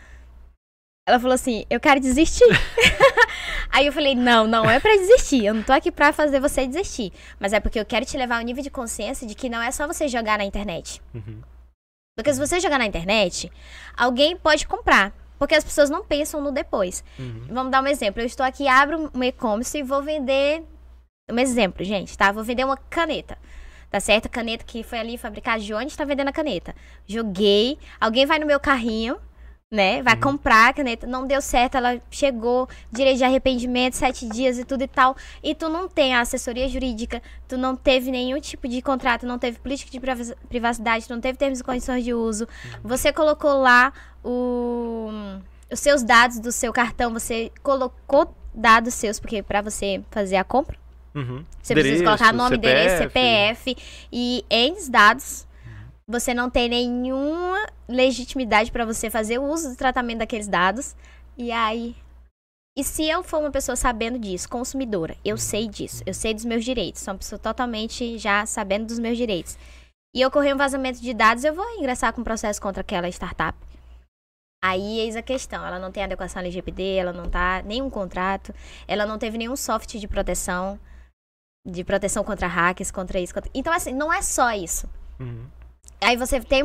ela falou assim, eu quero desistir. Aí eu falei, não é pra desistir. Eu não tô aqui pra fazer você desistir. Mas é porque eu quero te levar ao nível de consciência de que não é só você jogar na internet. Porque se você jogar na internet, alguém pode comprar. Porque as pessoas não pensam no depois. Vamos dar um exemplo. Eu estou aqui, abro um e-commerce e vou vender... Um exemplo, gente, tá? Vou vender uma caneta. Tá certo? A caneta que foi ali fabricar. Joane está vendendo a caneta. Joguei. Alguém vai no meu carrinho, né? Vai comprar a caneta. Não deu certo. Ela chegou. Direito de arrependimento, 7 dias e tudo e tal. E tu não tem a assessoria jurídica. Tu não teve nenhum tipo de contrato. Não teve política de privacidade. Tu não teve termos e condições de uso. Você colocou lá os seus dados do seu cartão. Você colocou dados seus. Porque pra você fazer a compra, você precisa colocar nome, endereço, CPF. E N dados. Você não tem nenhuma legitimidade para você fazer o uso do tratamento daqueles dados. E aí... E se eu for uma pessoa sabendo disso, consumidora, eu sei disso, eu sei dos meus direitos, sou uma pessoa totalmente já sabendo dos meus direitos. E ocorrer um vazamento de dados, eu vou ingressar com processo contra aquela startup. Aí eis a questão, ela não tem adequação à LGPD, ela não tá nenhum contrato, ela não teve nenhum software de proteção contra hackers, contra isso, contra... Então, assim, não é só isso. Aí você tem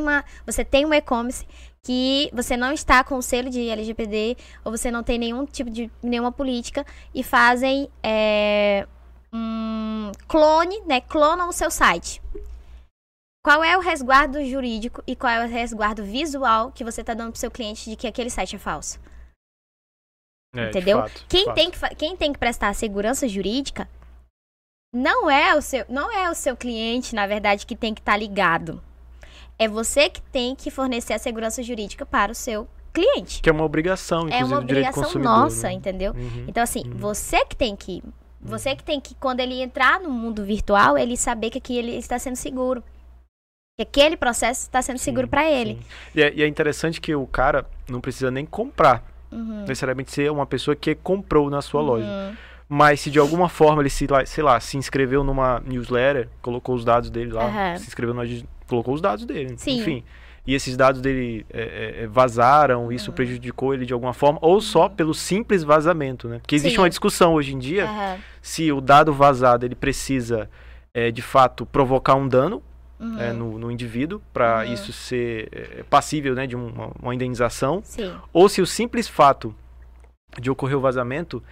um e-commerce que você não está com o selo de LGPD ou você não tem nenhum tipo de nenhuma política e fazem clonam o seu site. Qual é o resguardo jurídico e qual é o resguardo visual que você está dando para o seu cliente de que aquele site é falso? Entendeu? De fato, quem tem que prestar segurança jurídica não é o seu cliente, na verdade, que tem que estar ligado. É você que tem que fornecer a segurança jurídica para o seu cliente. Que é uma obrigação, inclusive, é uma obrigação nossa, né? Entendeu? Uhum, então, assim, você que tem que, quando ele entrar no mundo virtual, ele saber que aqui ele está sendo seguro. Que aquele processo está sendo seguro para ele. E é interessante que o cara não precisa nem comprar. Uhum. Necessariamente ser uma pessoa que comprou na sua loja. Mas se de alguma forma ele se inscreveu numa newsletter, colocou os dados dele lá, se inscreveu numa, colocou os dados dele, sim, enfim. E esses dados dele vazaram, isso prejudicou ele de alguma forma, ou só pelo simples vazamento, né? Porque existe uma discussão hoje em dia se o dado vazado ele precisa de fato provocar um dano no indivíduo, para isso ser passível, né, de uma indenização, sim, ou se o simples fato de ocorrer o vazamento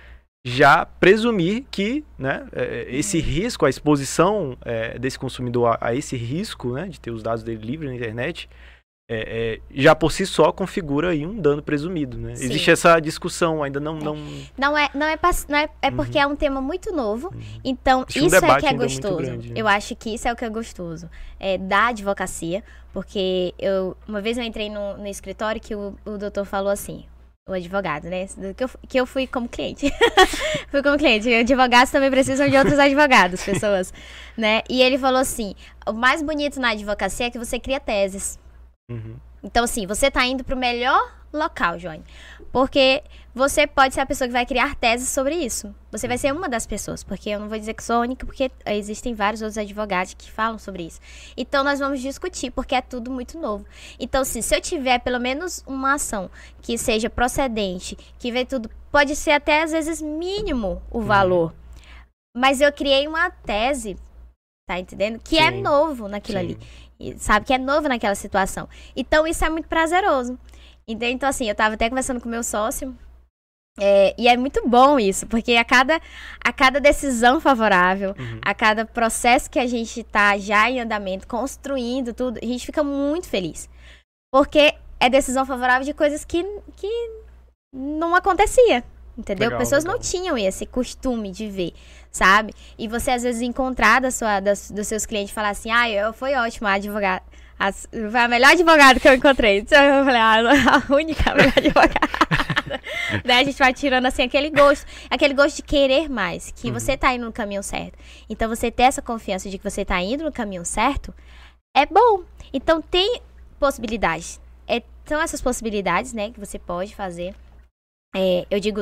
já presumir que, né, esse risco, a exposição desse consumidor a esse risco, né, de ter os dados dele livres na internet, já por si só configura aí um dano presumido, né? Existe essa discussão, ainda não é porque é um tema muito novo, então isso é que é gostoso. Grande, né? Eu acho que isso é o que é gostoso, da advocacia, porque uma vez eu entrei no escritório que o doutor falou assim, o advogado, né? Que eu fui como cliente. Fui como cliente. Advogados também precisam de outros advogados, pessoas, né? E ele falou assim, o mais bonito na advocacia é que você cria teses. Então, assim, você tá indo pro melhor local, Joane. Porque você pode ser a pessoa que vai criar teses sobre isso. Você vai ser uma das pessoas, porque eu não vou dizer que sou a única, porque existem vários outros advogados que falam sobre isso. Então, nós vamos discutir, porque é tudo muito novo. Então, assim, se eu tiver pelo menos uma ação que seja procedente, que vê tudo, pode ser até, às vezes, mínimo o valor. Mas eu criei uma tese, tá entendendo? Que é novo naquilo ali. E sabe que é novo naquela situação. Então, isso é muito prazeroso. Então, assim, eu tava até conversando com o meu sócio, e é muito bom isso, porque a cada decisão favorável, a cada processo que a gente tá já em andamento, construindo tudo, a gente fica muito feliz. Porque é decisão favorável de coisas que não acontecia, entendeu? Legal, pessoas não tinham esse costume de ver, sabe? E você, às vezes, encontrar dos seus clientes, falar assim, foi ótimo, advogado. Foi a melhor advogada que eu encontrei. Eu falei, a única melhor advogada. Daí a gente vai tirando assim aquele gosto de querer mais, que você tá indo no caminho certo. Então você ter essa confiança de que você tá indo no caminho certo é bom. Então tem possibilidades. São essas possibilidades, né, que você pode fazer. Eu digo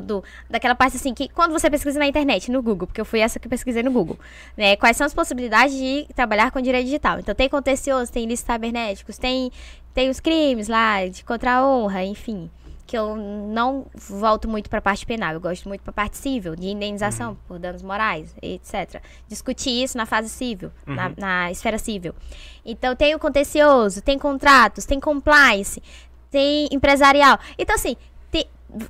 daquela parte assim, que quando você pesquisa na internet, no Google, porque eu fui essa que pesquisei no Google, né, quais são as possibilidades de trabalhar com direito digital. Então tem contencioso, tem ilícitos cibernéticos, tem os crimes lá de contra a honra, enfim, que eu não volto muito para a parte penal, eu gosto muito para a parte civil, de indenização por danos morais, etc. Discutir isso na fase civil, na esfera civil. Então tem o contencioso, tem contratos, tem compliance, tem empresarial. Então, assim,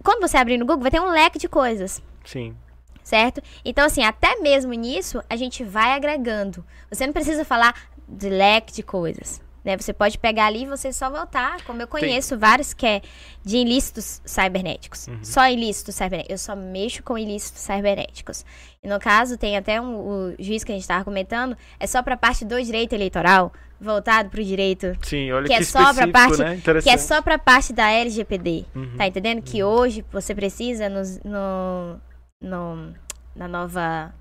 quando você abrir no Google, vai ter um leque de coisas. Sim. Certo? Então, assim, até mesmo nisso, a gente vai agregando. Você não precisa falar de leque de coisas, né? Você pode pegar ali e você só voltar. Como eu conheço vários que é de ilícitos cibernéticos. Só ilícitos cibernéticos. Eu só mexo com ilícitos cibernéticos. E no caso, tem até o juiz que a gente estava comentando, é só para a parte do direito eleitoral, voltado para o direito. Sim, olha que é só para parte, né? Que é só para a parte da LGPD. Tá entendendo? Que hoje você precisa na nova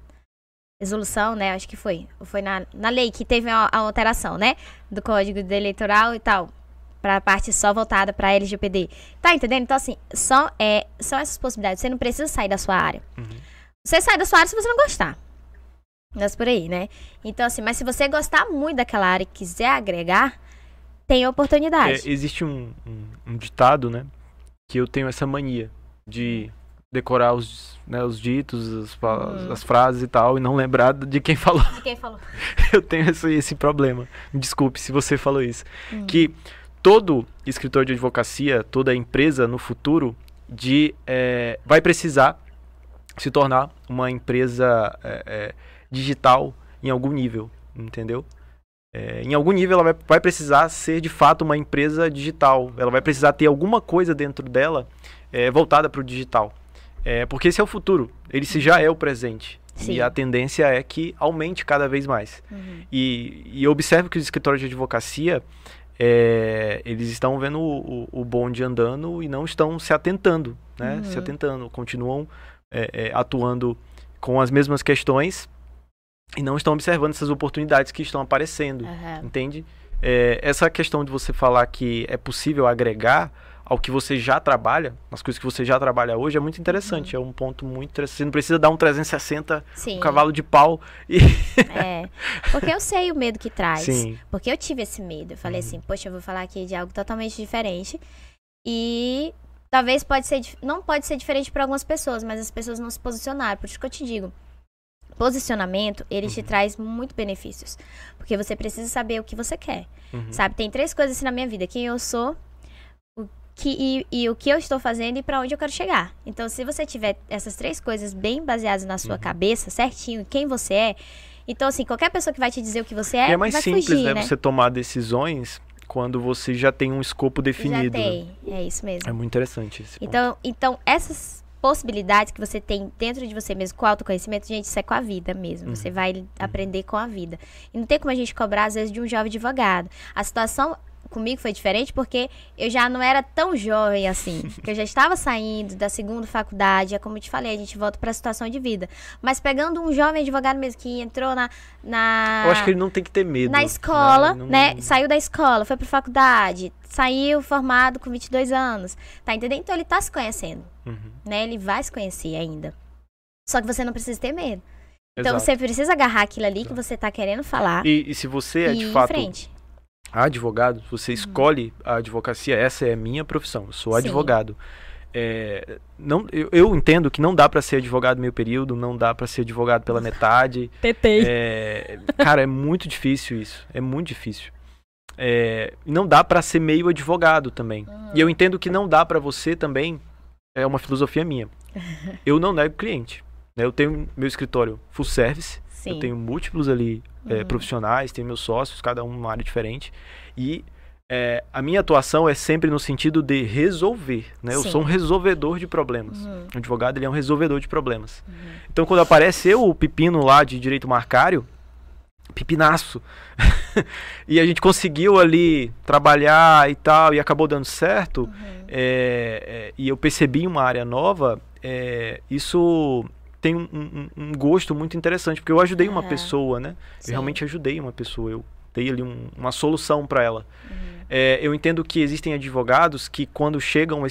resolução, né? Acho que foi na lei que teve a alteração, né, do Código de Eleitoral e tal, para a parte só voltada para a LGPD. Tá entendendo? Então, assim, são essas possibilidades. Você não precisa sair da sua área. Você sai da sua área se você não gostar. Mas por aí, né? Então, assim, mas se você gostar muito daquela área e quiser agregar, tem oportunidade. Existe um ditado, né? Que eu tenho essa mania de decorar os ditos, as frases e tal, e não lembrar de quem falou. Eu tenho esse problema. Me desculpe se você falou isso. Que todo escritor de advocacia, toda empresa no futuro, vai precisar se tornar uma empresa digital em algum nível, entendeu? em algum nível ela vai precisar ser de fato uma empresa digital, ela vai precisar ter alguma coisa dentro dela voltada para o digital, porque esse é o futuro, ele se já é o presente. Sim. E a tendência é que aumente cada vez mais. Uhum. E eu observo que os escritórios de advocacia, eles estão vendo o bonde andando e não estão se atentando, né? Uhum. Se atentando, continuam atuando com as mesmas questões e não estão observando essas oportunidades que estão aparecendo, uhum. Entende? Essa questão de você falar que é possível agregar ao que você já trabalha, as coisas que você já trabalha hoje, é muito interessante, uhum. É um ponto muito interessante. Você não precisa dar um 360, sim, um cavalo de pau. E... porque eu sei o medo que traz, sim, porque eu tive esse medo. Eu falei assim, poxa, eu vou falar aqui de algo totalmente diferente e talvez não pode ser diferente para algumas pessoas, mas as pessoas não se posicionaram, por isso que eu te digo. Posicionamento, ele te traz muito benefícios, porque você precisa saber o que você quer, sabe? Tem três coisas assim na minha vida, quem eu sou, o que eu estou fazendo e para onde eu quero chegar. Então, se você tiver essas três coisas bem baseadas na sua cabeça, certinho, quem você é, então, assim, qualquer pessoa que vai te dizer o que você é, vai fugir, né? É mais simples, né? Você tomar decisões quando você já tem um escopo definido. Já tem, né? É isso mesmo. É muito interessante esse ponto. Então, essas possibilidades que você tem dentro de você mesmo, com o autoconhecimento, gente, isso é com a vida mesmo. Você vai aprender com a vida. E não tem como a gente cobrar, às vezes, de um jovem advogado. A situação... comigo foi diferente porque eu já não era tão jovem assim, que eu já estava saindo da segunda faculdade, é como eu te falei, a gente volta para a situação de vida. Mas pegando um jovem advogado mesmo que entrou na eu acho que ele não tem que ter medo. Na escola, não... né? Saiu da escola, foi para faculdade, saiu formado com 22 anos, tá entendendo? Então ele tá se conhecendo, né? Ele vai se conhecer ainda. Só que você não precisa ter medo. Então você precisa agarrar aquilo ali que você tá querendo falar. E se você é de fato advogado, você escolhe a advocacia, essa é a minha profissão, eu sou advogado. Eu entendo que não dá para ser advogado meio período, não dá para ser advogado pela metade. Tentei. Cara, é muito difícil isso, é muito difícil. Não dá para ser meio advogado também. E eu entendo que não dá para você também, é uma filosofia minha. Eu não nego cliente, né? Eu tenho meu escritório full service, sim, eu tenho múltiplos ali profissionais, tenho meus sócios, cada um numa área diferente. E a minha atuação é sempre no sentido de resolver, né? Eu sou um resolvedor de problemas. O advogado, ele é um resolvedor de problemas. Então, quando apareceu o pepino lá de direito marcário, pepinaço, e a gente conseguiu ali trabalhar e tal, e acabou dando certo, e eu percebi uma área nova, isso... tem um gosto muito interessante, porque eu ajudei uma pessoa, né? Sim. Eu realmente ajudei uma pessoa, eu dei ali uma solução para ela. Eu entendo que existem advogados que quando chegam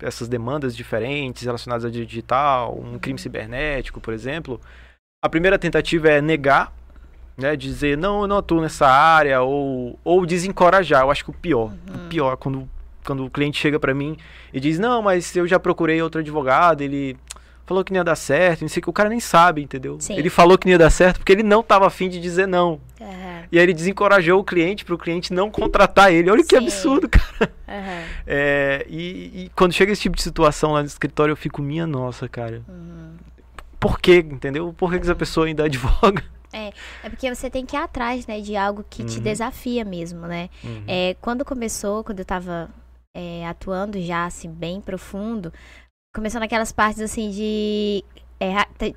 essas demandas diferentes relacionadas a digital, crime cibernético, por exemplo, a primeira tentativa é negar, né? Dizer, não, eu não atuo nessa área, ou desencorajar. Eu acho que o pior é quando o cliente chega para mim e diz, não, mas eu já procurei outro advogado, ele... falou que não ia dar certo, não sei o que, o cara nem sabe, entendeu? Sim. Ele falou que não ia dar certo porque ele não estava afim de dizer não. E aí ele desencorajou o cliente para o cliente não contratar ele. Olha que absurdo, cara. E quando chega esse tipo de situação lá no escritório, eu fico, minha nossa, cara. Por quê, entendeu? Por que essa pessoa ainda advoga? É porque você tem que ir atrás, né, de algo que te desafia mesmo, né? Quando eu estava atuando já, assim, bem profundo... começou naquelas partes, assim, de...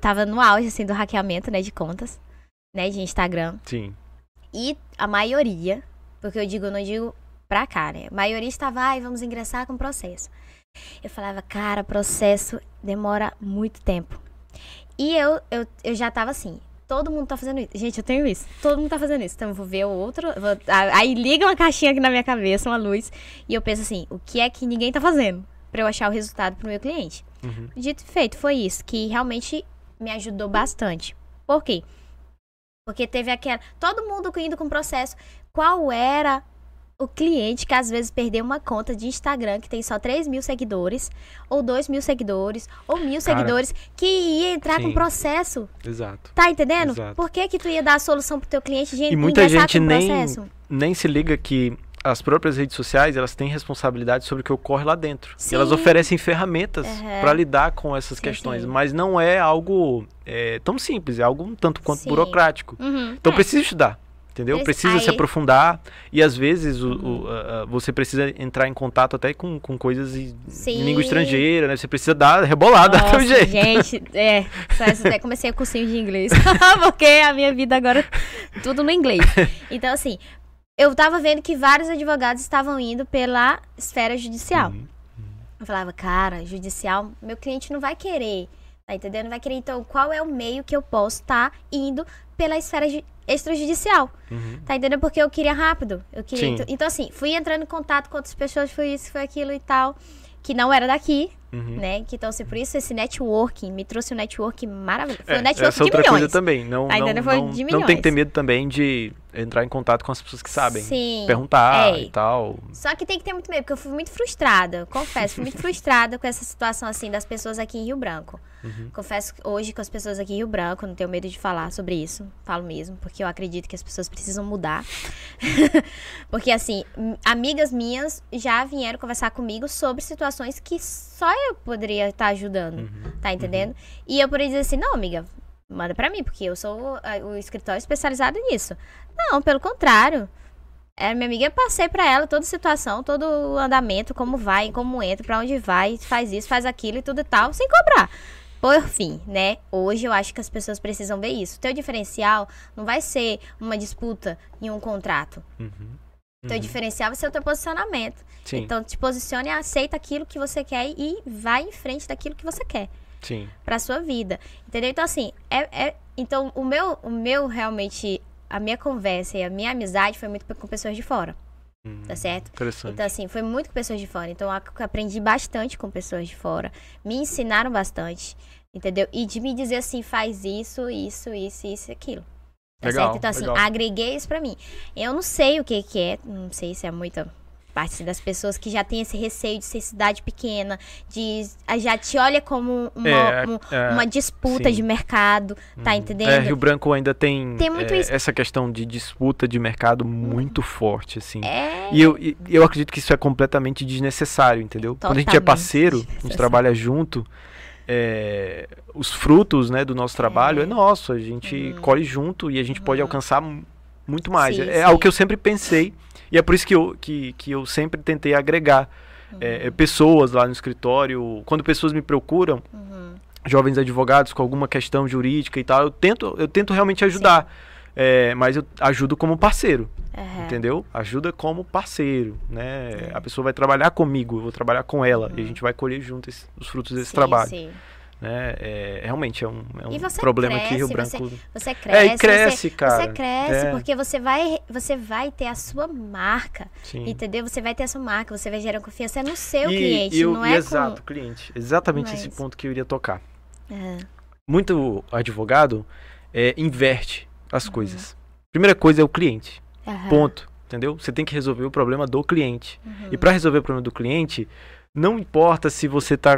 tava no auge, assim, do hackeamento, né? De contas, né? De Instagram. Sim. E a maioria, porque eu não digo pra cá, né? A maioria estava, vamos ingressar com processo. Eu falava, cara, processo demora muito tempo. E eu já tava assim, todo mundo tá fazendo isso. Gente, eu tenho isso. Todo mundo tá fazendo isso. Então eu vou ver o outro... Aí liga uma caixinha aqui na minha cabeça, uma luz. E eu penso assim, o que é que ninguém tá fazendo? Pra eu achar o resultado pro meu cliente. Dito e feito, foi isso que realmente me ajudou bastante. Por quê? Porque teve aquela... todo mundo indo com o processo. Qual era o cliente que às vezes perdeu uma conta de Instagram que tem só 3 mil seguidores, ou 2 mil seguidores, ou 1.000 seguidores, que ia entrar com processo? Exato. Tá entendendo? Exato. Por que que tu ia dar a solução pro teu cliente de ingressar com o processo? E muita gente nem se liga que... as próprias redes sociais, elas têm responsabilidade sobre o que ocorre lá dentro. Sim. Elas oferecem ferramentas para lidar com essas questões, mas não é algo tão simples, é algo um tanto quanto burocrático. Então precisa estudar. Entendeu? Precisa se aprofundar e às vezes você precisa entrar em contato até com coisas em língua estrangeira, né? Você precisa dar rebolada do jeito. Gente, até comecei a cursinho de inglês, porque a minha vida agora tudo no inglês. Então, assim, eu tava vendo que vários advogados estavam indo pela esfera judicial. Eu falava, cara, judicial, meu cliente não vai querer, tá entendendo? Não vai querer, então qual é o meio que eu posso estar indo pela esfera extrajudicial, tá entendendo? Porque eu queria rápido, eu queria... Então, assim, fui entrando em contato com outras pessoas, foi isso, foi aquilo e tal, que não era daqui, né? Que, então, assim, por isso esse networking, me trouxe um networking maravilhoso. Foi um networking essa de outra milhões. Coisa também, não tem que ter medo também de entrar em contato com as pessoas que sabem, perguntar e tal. Só que tem que ter muito medo, porque eu fui muito frustrada, confesso, fui muito frustrada com essa situação, assim, das pessoas aqui em Rio Branco. Confesso hoje com as pessoas aqui em Rio Branco, não tenho medo de falar sobre isso, falo mesmo, porque eu acredito que as pessoas precisam mudar. Porque, assim, amigas minhas já vieram conversar comigo sobre situações que só eu poderia estar ajudando, tá entendendo? E eu poderia dizer assim, não, amiga, manda pra mim, porque eu sou o escritório especializado nisso. Não, pelo contrário. Minha amiga, eu passei pra ela toda a situação, todo o andamento, como vai, como entra, pra onde vai, faz isso, faz aquilo e tudo e tal, sem cobrar. Por fim, né? Hoje eu acho que as pessoas precisam ver isso. O teu diferencial não vai ser uma disputa em um contrato. Então, o diferencial vai ser o teu posicionamento. Então, te posicione e aceita aquilo que você quer e vai em frente daquilo que você quer. Para a sua vida. Entendeu? Então, assim, então, o meu realmente, a minha conversa e a minha amizade foi muito com pessoas de fora. Tá certo? Interessante. Então, assim, foi muito com pessoas de fora. Então, eu aprendi bastante com pessoas de fora. Me ensinaram bastante. Entendeu? E de me dizer assim, faz isso, isso, isso, isso e aquilo. Tá legal, certo? Então, assim, agreguei isso pra mim. Eu não sei o que que é, não sei se é muita parte das pessoas que já tem esse receio de ser cidade pequena, de já te olha como uma disputa de mercado, tá entendendo? Rio Branco ainda tem muito essa questão de disputa de mercado muito forte, assim. E eu acredito que isso é completamente desnecessário, entendeu? Totalmente. Quando a gente é parceiro, a gente trabalha junto... os frutos, né, do nosso trabalho é nosso, a gente colhe junto e a gente pode alcançar muito mais. É algo que eu sempre pensei e é por isso que eu sempre tentei agregar pessoas lá no escritório. Quando pessoas me procuram, jovens advogados com alguma questão jurídica e tal, eu tento realmente ajudar. Mas eu ajudo como parceiro, entendeu? Ajuda como parceiro, né? A pessoa vai trabalhar comigo, eu vou trabalhar com ela. E a gente vai colher junto os frutos desse trabalho. Né? Realmente é um problema aqui, Rio Branco. Você cresce, cara. Você cresce porque você vai ter a sua marca, entendeu? Você vai ter a sua marca, você vai gerar confiança no seu cliente, não é? Exato, cliente. Exatamente esse ponto que eu iria tocar. Muito advogado inverte as coisas. Primeira coisa é o cliente. Ponto. Entendeu? Você tem que resolver o problema do cliente. E para resolver o problema do cliente, não importa se você tá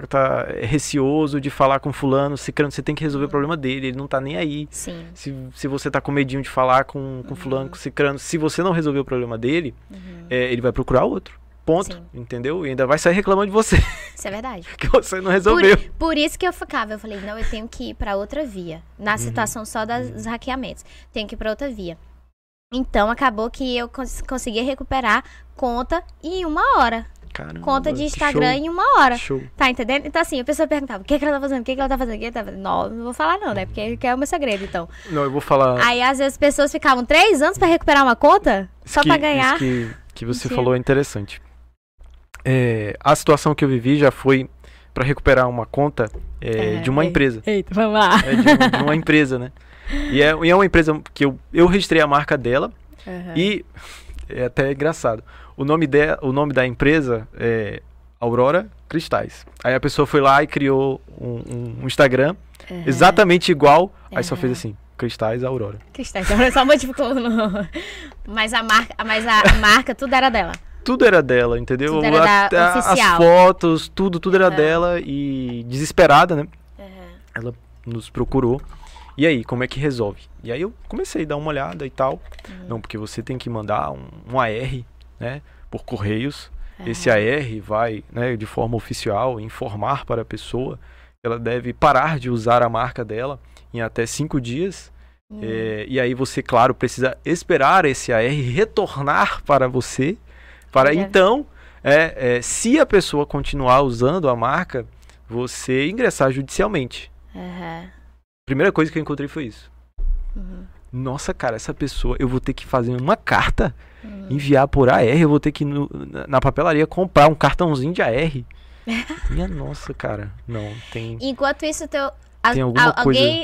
receoso de falar com fulano, cicrano, você tem que resolver o problema dele, ele não tá nem aí. Se você tá com medinho de falar com fulano, com cicrano, se você não resolver o problema dele, ele vai procurar outro. Ponto, entendeu? E ainda vai sair reclamando de você. Isso é verdade. Que você não resolveu. Por isso que eu ficava, eu falei, não, eu tenho que ir para outra via. Na situação só dos hackeamentos. Tenho que ir para outra via. Então, acabou que eu consegui recuperar conta em 1 hora. Caramba, conta de Instagram em 1 hora. Show. Tá entendendo? Então, assim, a pessoa perguntava, o que é que ela tá fazendo? O que é que ela tá fazendo? Não, não vou falar não, né? Porque é o meu segredo, então. Não, eu vou falar... Aí, às vezes, as pessoas ficavam 3 anos para recuperar uma conta? Só para ganhar... Isso que você falou é interessante. A situação que eu vivi já foi para recuperar uma conta de uma empresa. Eita, vamos lá. De uma empresa, né? E é uma empresa que eu registrei a marca dela e é até engraçado. O nome da empresa é Aurora Cristais. Aí a pessoa foi lá e criou um Instagram exatamente igual, aí só fez assim. Cristais Aurora. Cristais Aurora, só modificou o nome. Mas a marca, tudo era dela. Tudo era dela, entendeu? Tudo era oficial. As fotos, tudo era dela e desesperada, né? Ela nos procurou. E aí, como é que resolve? E aí eu comecei a dar uma olhada e tal. Não, porque você tem que mandar um AR, né? Por correios. Esse AR vai, né, de forma oficial, informar para a pessoa que ela deve parar de usar a marca dela em até 5 dias E aí você, claro, precisa esperar esse AR retornar para você, para então, se a pessoa continuar usando a marca, você ingressar judicialmente. Uhum. Primeira coisa que eu encontrei foi isso. Uhum. Nossa, cara, essa pessoa, eu vou ter que fazer uma carta, enviar por AR, eu vou ter que ir na papelaria comprar um cartãozinho de AR. Minha nossa, cara, não tem... Enquanto isso,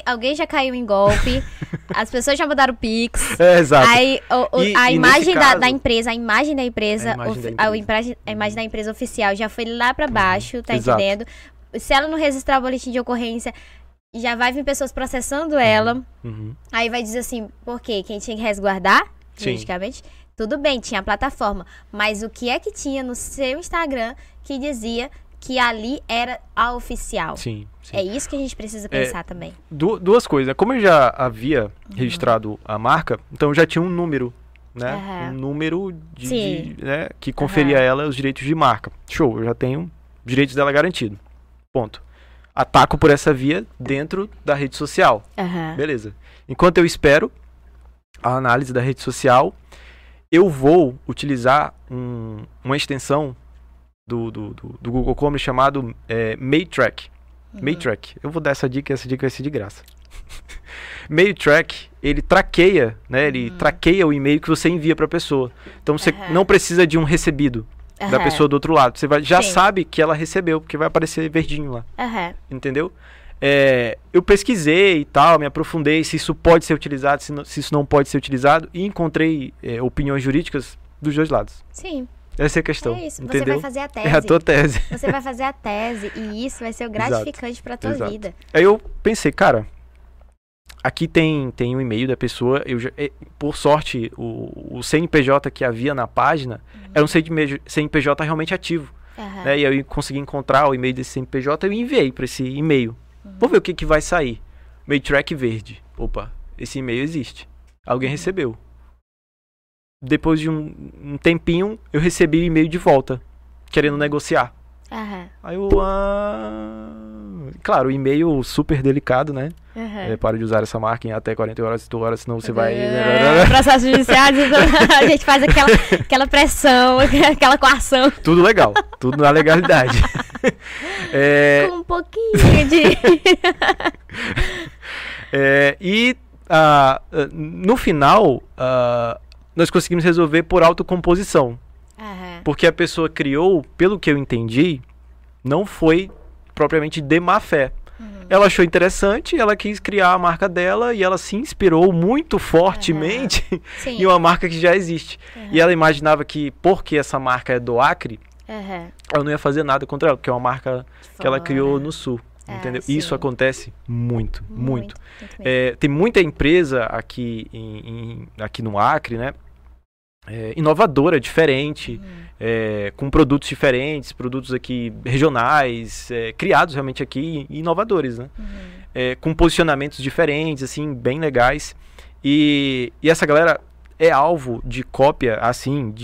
alguém já caiu em golpe, as pessoas já mandaram Pix. É, exato. Aí a imagem da empresa, a imagem da empresa oficial já foi lá pra baixo, tá entendendo? Se ela não registrar o boletim de ocorrência, já vai vir pessoas processando ela. Uhum. Aí vai dizer assim, por quê? Quem tinha que resguardar, juridicamente, tudo bem, tinha a plataforma. Mas o que é que tinha no seu Instagram que dizia... que ali era a oficial. Sim, sim. É isso que a gente precisa pensar também. Duas coisas. Como eu já havia registrado a marca, então já tinha um número, né? Uhum. Um número que conferia a ela os direitos de marca. Show, eu já tenho direitos dela garantido. Ponto. Ataco por essa via dentro da rede social. Uhum. Beleza. Enquanto eu espero a análise da rede social, eu vou utilizar uma extensão do Google Chrome chamado Mailtrack. Mailtrack. Eu vou dar essa dica vai ser de graça. Mailtrack, ele traqueia, né? Ele traqueia o e-mail que você envia para a pessoa. Então você não precisa de um recebido da pessoa do outro lado. Você já sabe que ela recebeu, porque vai aparecer verdinho lá. Entendeu? Eu pesquisei e tal, me aprofundei se isso pode ser utilizado, se isso não pode ser utilizado, e encontrei opiniões jurídicas dos dois lados. Sim. Essa é a questão. É isso. Entendeu? Você vai fazer a tese. É a tua tese. Você vai fazer a tese e isso vai ser o gratificante para tua vida. Aí eu pensei, cara, aqui tem um e-mail da pessoa. Por sorte, o CNPJ que havia na página era um CNPJ realmente ativo. Uhum. Né? E eu consegui encontrar o e-mail desse CNPJ e eu enviei para esse e-mail. Uhum. Vou ver o que vai sair. Mailtrack verde. Opa, esse e-mail existe. Alguém recebeu. Depois de um tempinho, eu recebi o e-mail de volta, querendo negociar. Uhum. Aí eu... Claro, o e-mail super delicado, né? Uhum. Para de usar essa marca em até 40 horas, 8 horas, senão você vai... Processo judicial, a gente faz aquela pressão, aquela coação. Tudo legal, tudo na legalidade. Com um pouquinho de... no final... nós conseguimos resolver por autocomposição. Uhum. Porque a pessoa criou, pelo que eu entendi, não foi propriamente de má fé. Uhum. Ela achou interessante, ela quis criar a marca dela e ela se inspirou muito fortemente em uma marca que já existe. Uhum. E ela imaginava que, porque essa marca é do Acre, ela não ia fazer nada contra ela, porque é uma marca que ela criou no Sul. Entendeu? Isso acontece muito, muito. Tem muita empresa aqui, aqui no Acre, né? Inovadora, diferente, com produtos diferentes, produtos aqui regionais, criados realmente aqui e inovadores, né? Uhum. Com posicionamentos diferentes, assim, bem legais. E essa galera é alvo de cópia, assim,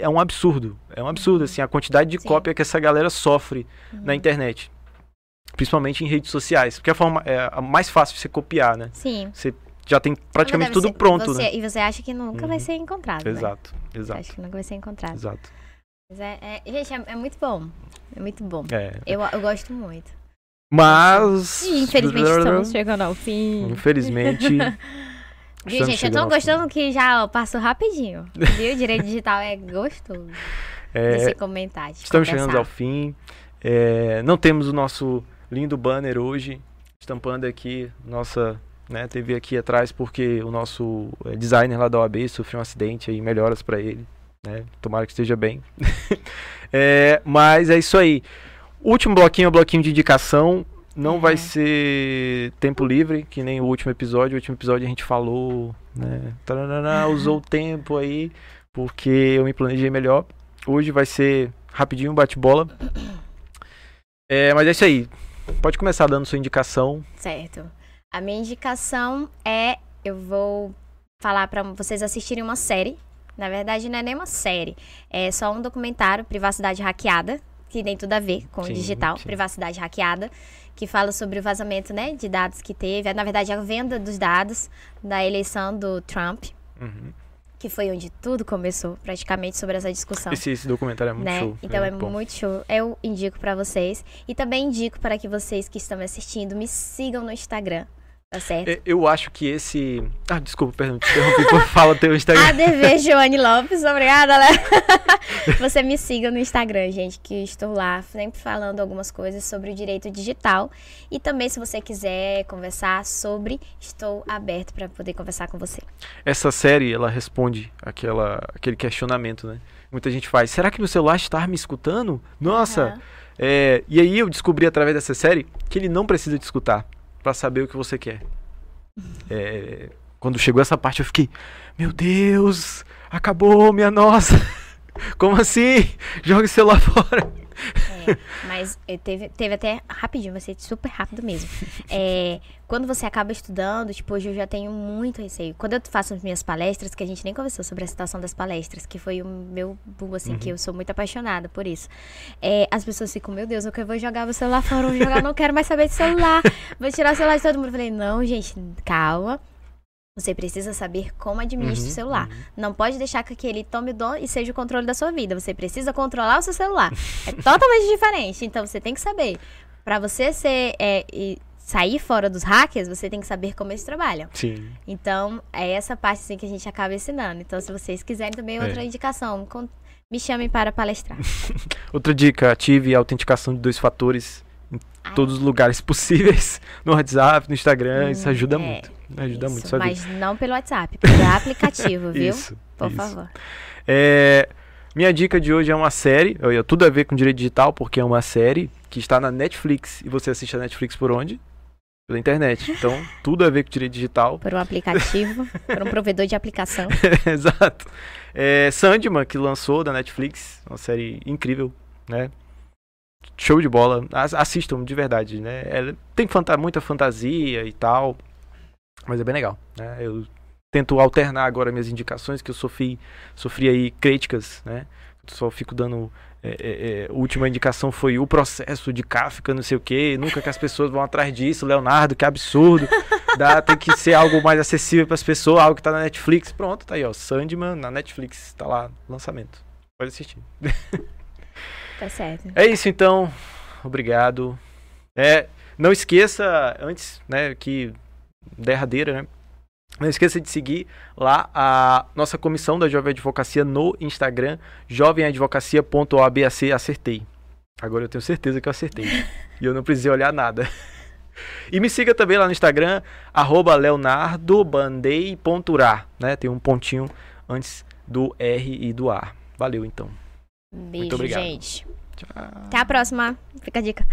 é um absurdo. É um absurdo, assim, a quantidade de cópia que essa galera sofre na internet. Principalmente em redes sociais, porque a forma é mais fácil de você copiar, né? Sim. Você já tem praticamente tudo pronto, né? E você acha que nunca vai ser encontrado, exato, né? Exato. Acho que nunca vai ser encontrado. Exato. Mas gente, é muito bom. É muito bom. Eu gosto muito. Mas... E, infelizmente, estamos chegando ao fim. Infelizmente... Viu, gente? Eu tô gostando que já passou rapidinho. Viu? Direito digital é gostoso de se comentar. Estamos chegando ao fim. Não temos o nosso lindo banner hoje, estampando aqui nossa, né, TV aqui atrás, porque o nosso designer lá da OAB sofreu um acidente aí, melhoras para ele, né? Tomara que esteja bem. Mas é isso aí. Último bloquinho é o bloquinho de indicação. Não vai ser tempo livre, que nem o último episódio. O último episódio a gente falou, né? Usou o tempo aí, porque eu me planejei melhor. Hoje vai ser rapidinho, bate-bola. Mas é isso aí. Pode começar dando sua indicação. Certo. A minha indicação eu vou falar para vocês assistirem uma série. Na verdade, não é nem uma série. É só um documentário, Privacidade Hackeada, que tem tudo a ver com o digital, Privacidade Hackeada, que fala sobre o vazamento, né, de dados que teve, na verdade, a venda dos dados da eleição do Trump, que foi onde tudo começou, praticamente, sobre essa discussão. Esse documentário é muito show. Então, é muito show. Eu indico para vocês. E também indico para que vocês que estão me assistindo me sigam no Instagram, tá certo? Eu acho que esse... Ah, desculpa, perdão, te interrompi, por fala teu Instagram. ADV Joane Lopes, obrigada, Léo. Você me siga no Instagram, gente, que estou lá sempre falando algumas coisas sobre o direito digital. E também, se você quiser conversar sobre, estou aberto para poder conversar com você. Essa série, ela responde aquele questionamento, né? Muita gente faz, será que meu celular está me escutando? Nossa! E aí eu descobri através dessa série que ele não precisa te escutar para saber o que você quer. Quando chegou essa parte eu fiquei, meu Deus, acabou minha nossa. Como assim? Joga o celular fora. Mas teve até rapidinho, vai ser super rápido mesmo. Quando você acaba estudando, tipo, hoje eu já tenho muito receio. Quando eu faço as minhas palestras, que a gente nem conversou sobre a situação das palestras, que foi o meu boom, assim, que eu sou muito apaixonada por isso. As pessoas ficam, meu Deus, eu vou jogar o celular fora, não quero mais saber de celular, vou tirar o celular de todo mundo. Eu falei, não, gente, calma. Você precisa saber como administra o celular. Não pode deixar que ele tome o dono e seja o controle da sua vida. Você precisa controlar o seu celular. É totalmente diferente. Então, você tem que saber. Para você ser, sair fora dos hackers, você tem que saber como eles trabalham. Sim. Então, é essa parte assim, que a gente acaba ensinando. Então, se vocês quiserem também outra indicação, me chamem para palestrar. Outra dica, ative a autenticação de 2 fatores. Em todos os lugares possíveis, no WhatsApp, no Instagram, isso ajuda muito. Ajuda isso, muito, sabe? Mas não pelo WhatsApp, pelo aplicativo, viu? Isso, Por favor. Minha dica de hoje é uma série, tudo a ver com direito digital, porque é uma série que está na Netflix. E você assiste a Netflix por onde? Pela internet. Então, tudo a ver com direito digital. Por um aplicativo, por um provedor de aplicação. Exato. Sandman, que lançou da Netflix, uma série incrível, né? Show de bola, assistam de verdade, né? Tem muita fantasia e tal, mas é bem legal, né? Eu tento alternar agora minhas indicações, que eu sofri aí críticas, né? Só fico dando... a última indicação foi O Processo de Kafka, não sei o quê. Nunca que as pessoas vão atrás disso, Leonardo, que absurdo. Tem que ser algo mais acessível para as pessoas, algo que tá na Netflix. Pronto, tá aí, ó, Sandman na Netflix, tá lá, lançamento. Pode assistir. Tá certo. É isso então, obrigado. Não esqueça, antes, né, que derradeira, né? Não esqueça de seguir lá a nossa comissão da Jovem Advocacia no Instagram, jovemadvocacia.oabac, acertei. Agora eu tenho certeza que eu acertei. E eu não precisei olhar nada. E me siga também lá no Instagram, @leonardobandei.ra, né? Tem um pontinho antes do R e do A. Valeu então. Beijo, gente. Tchau. Até a próxima. Fica a dica.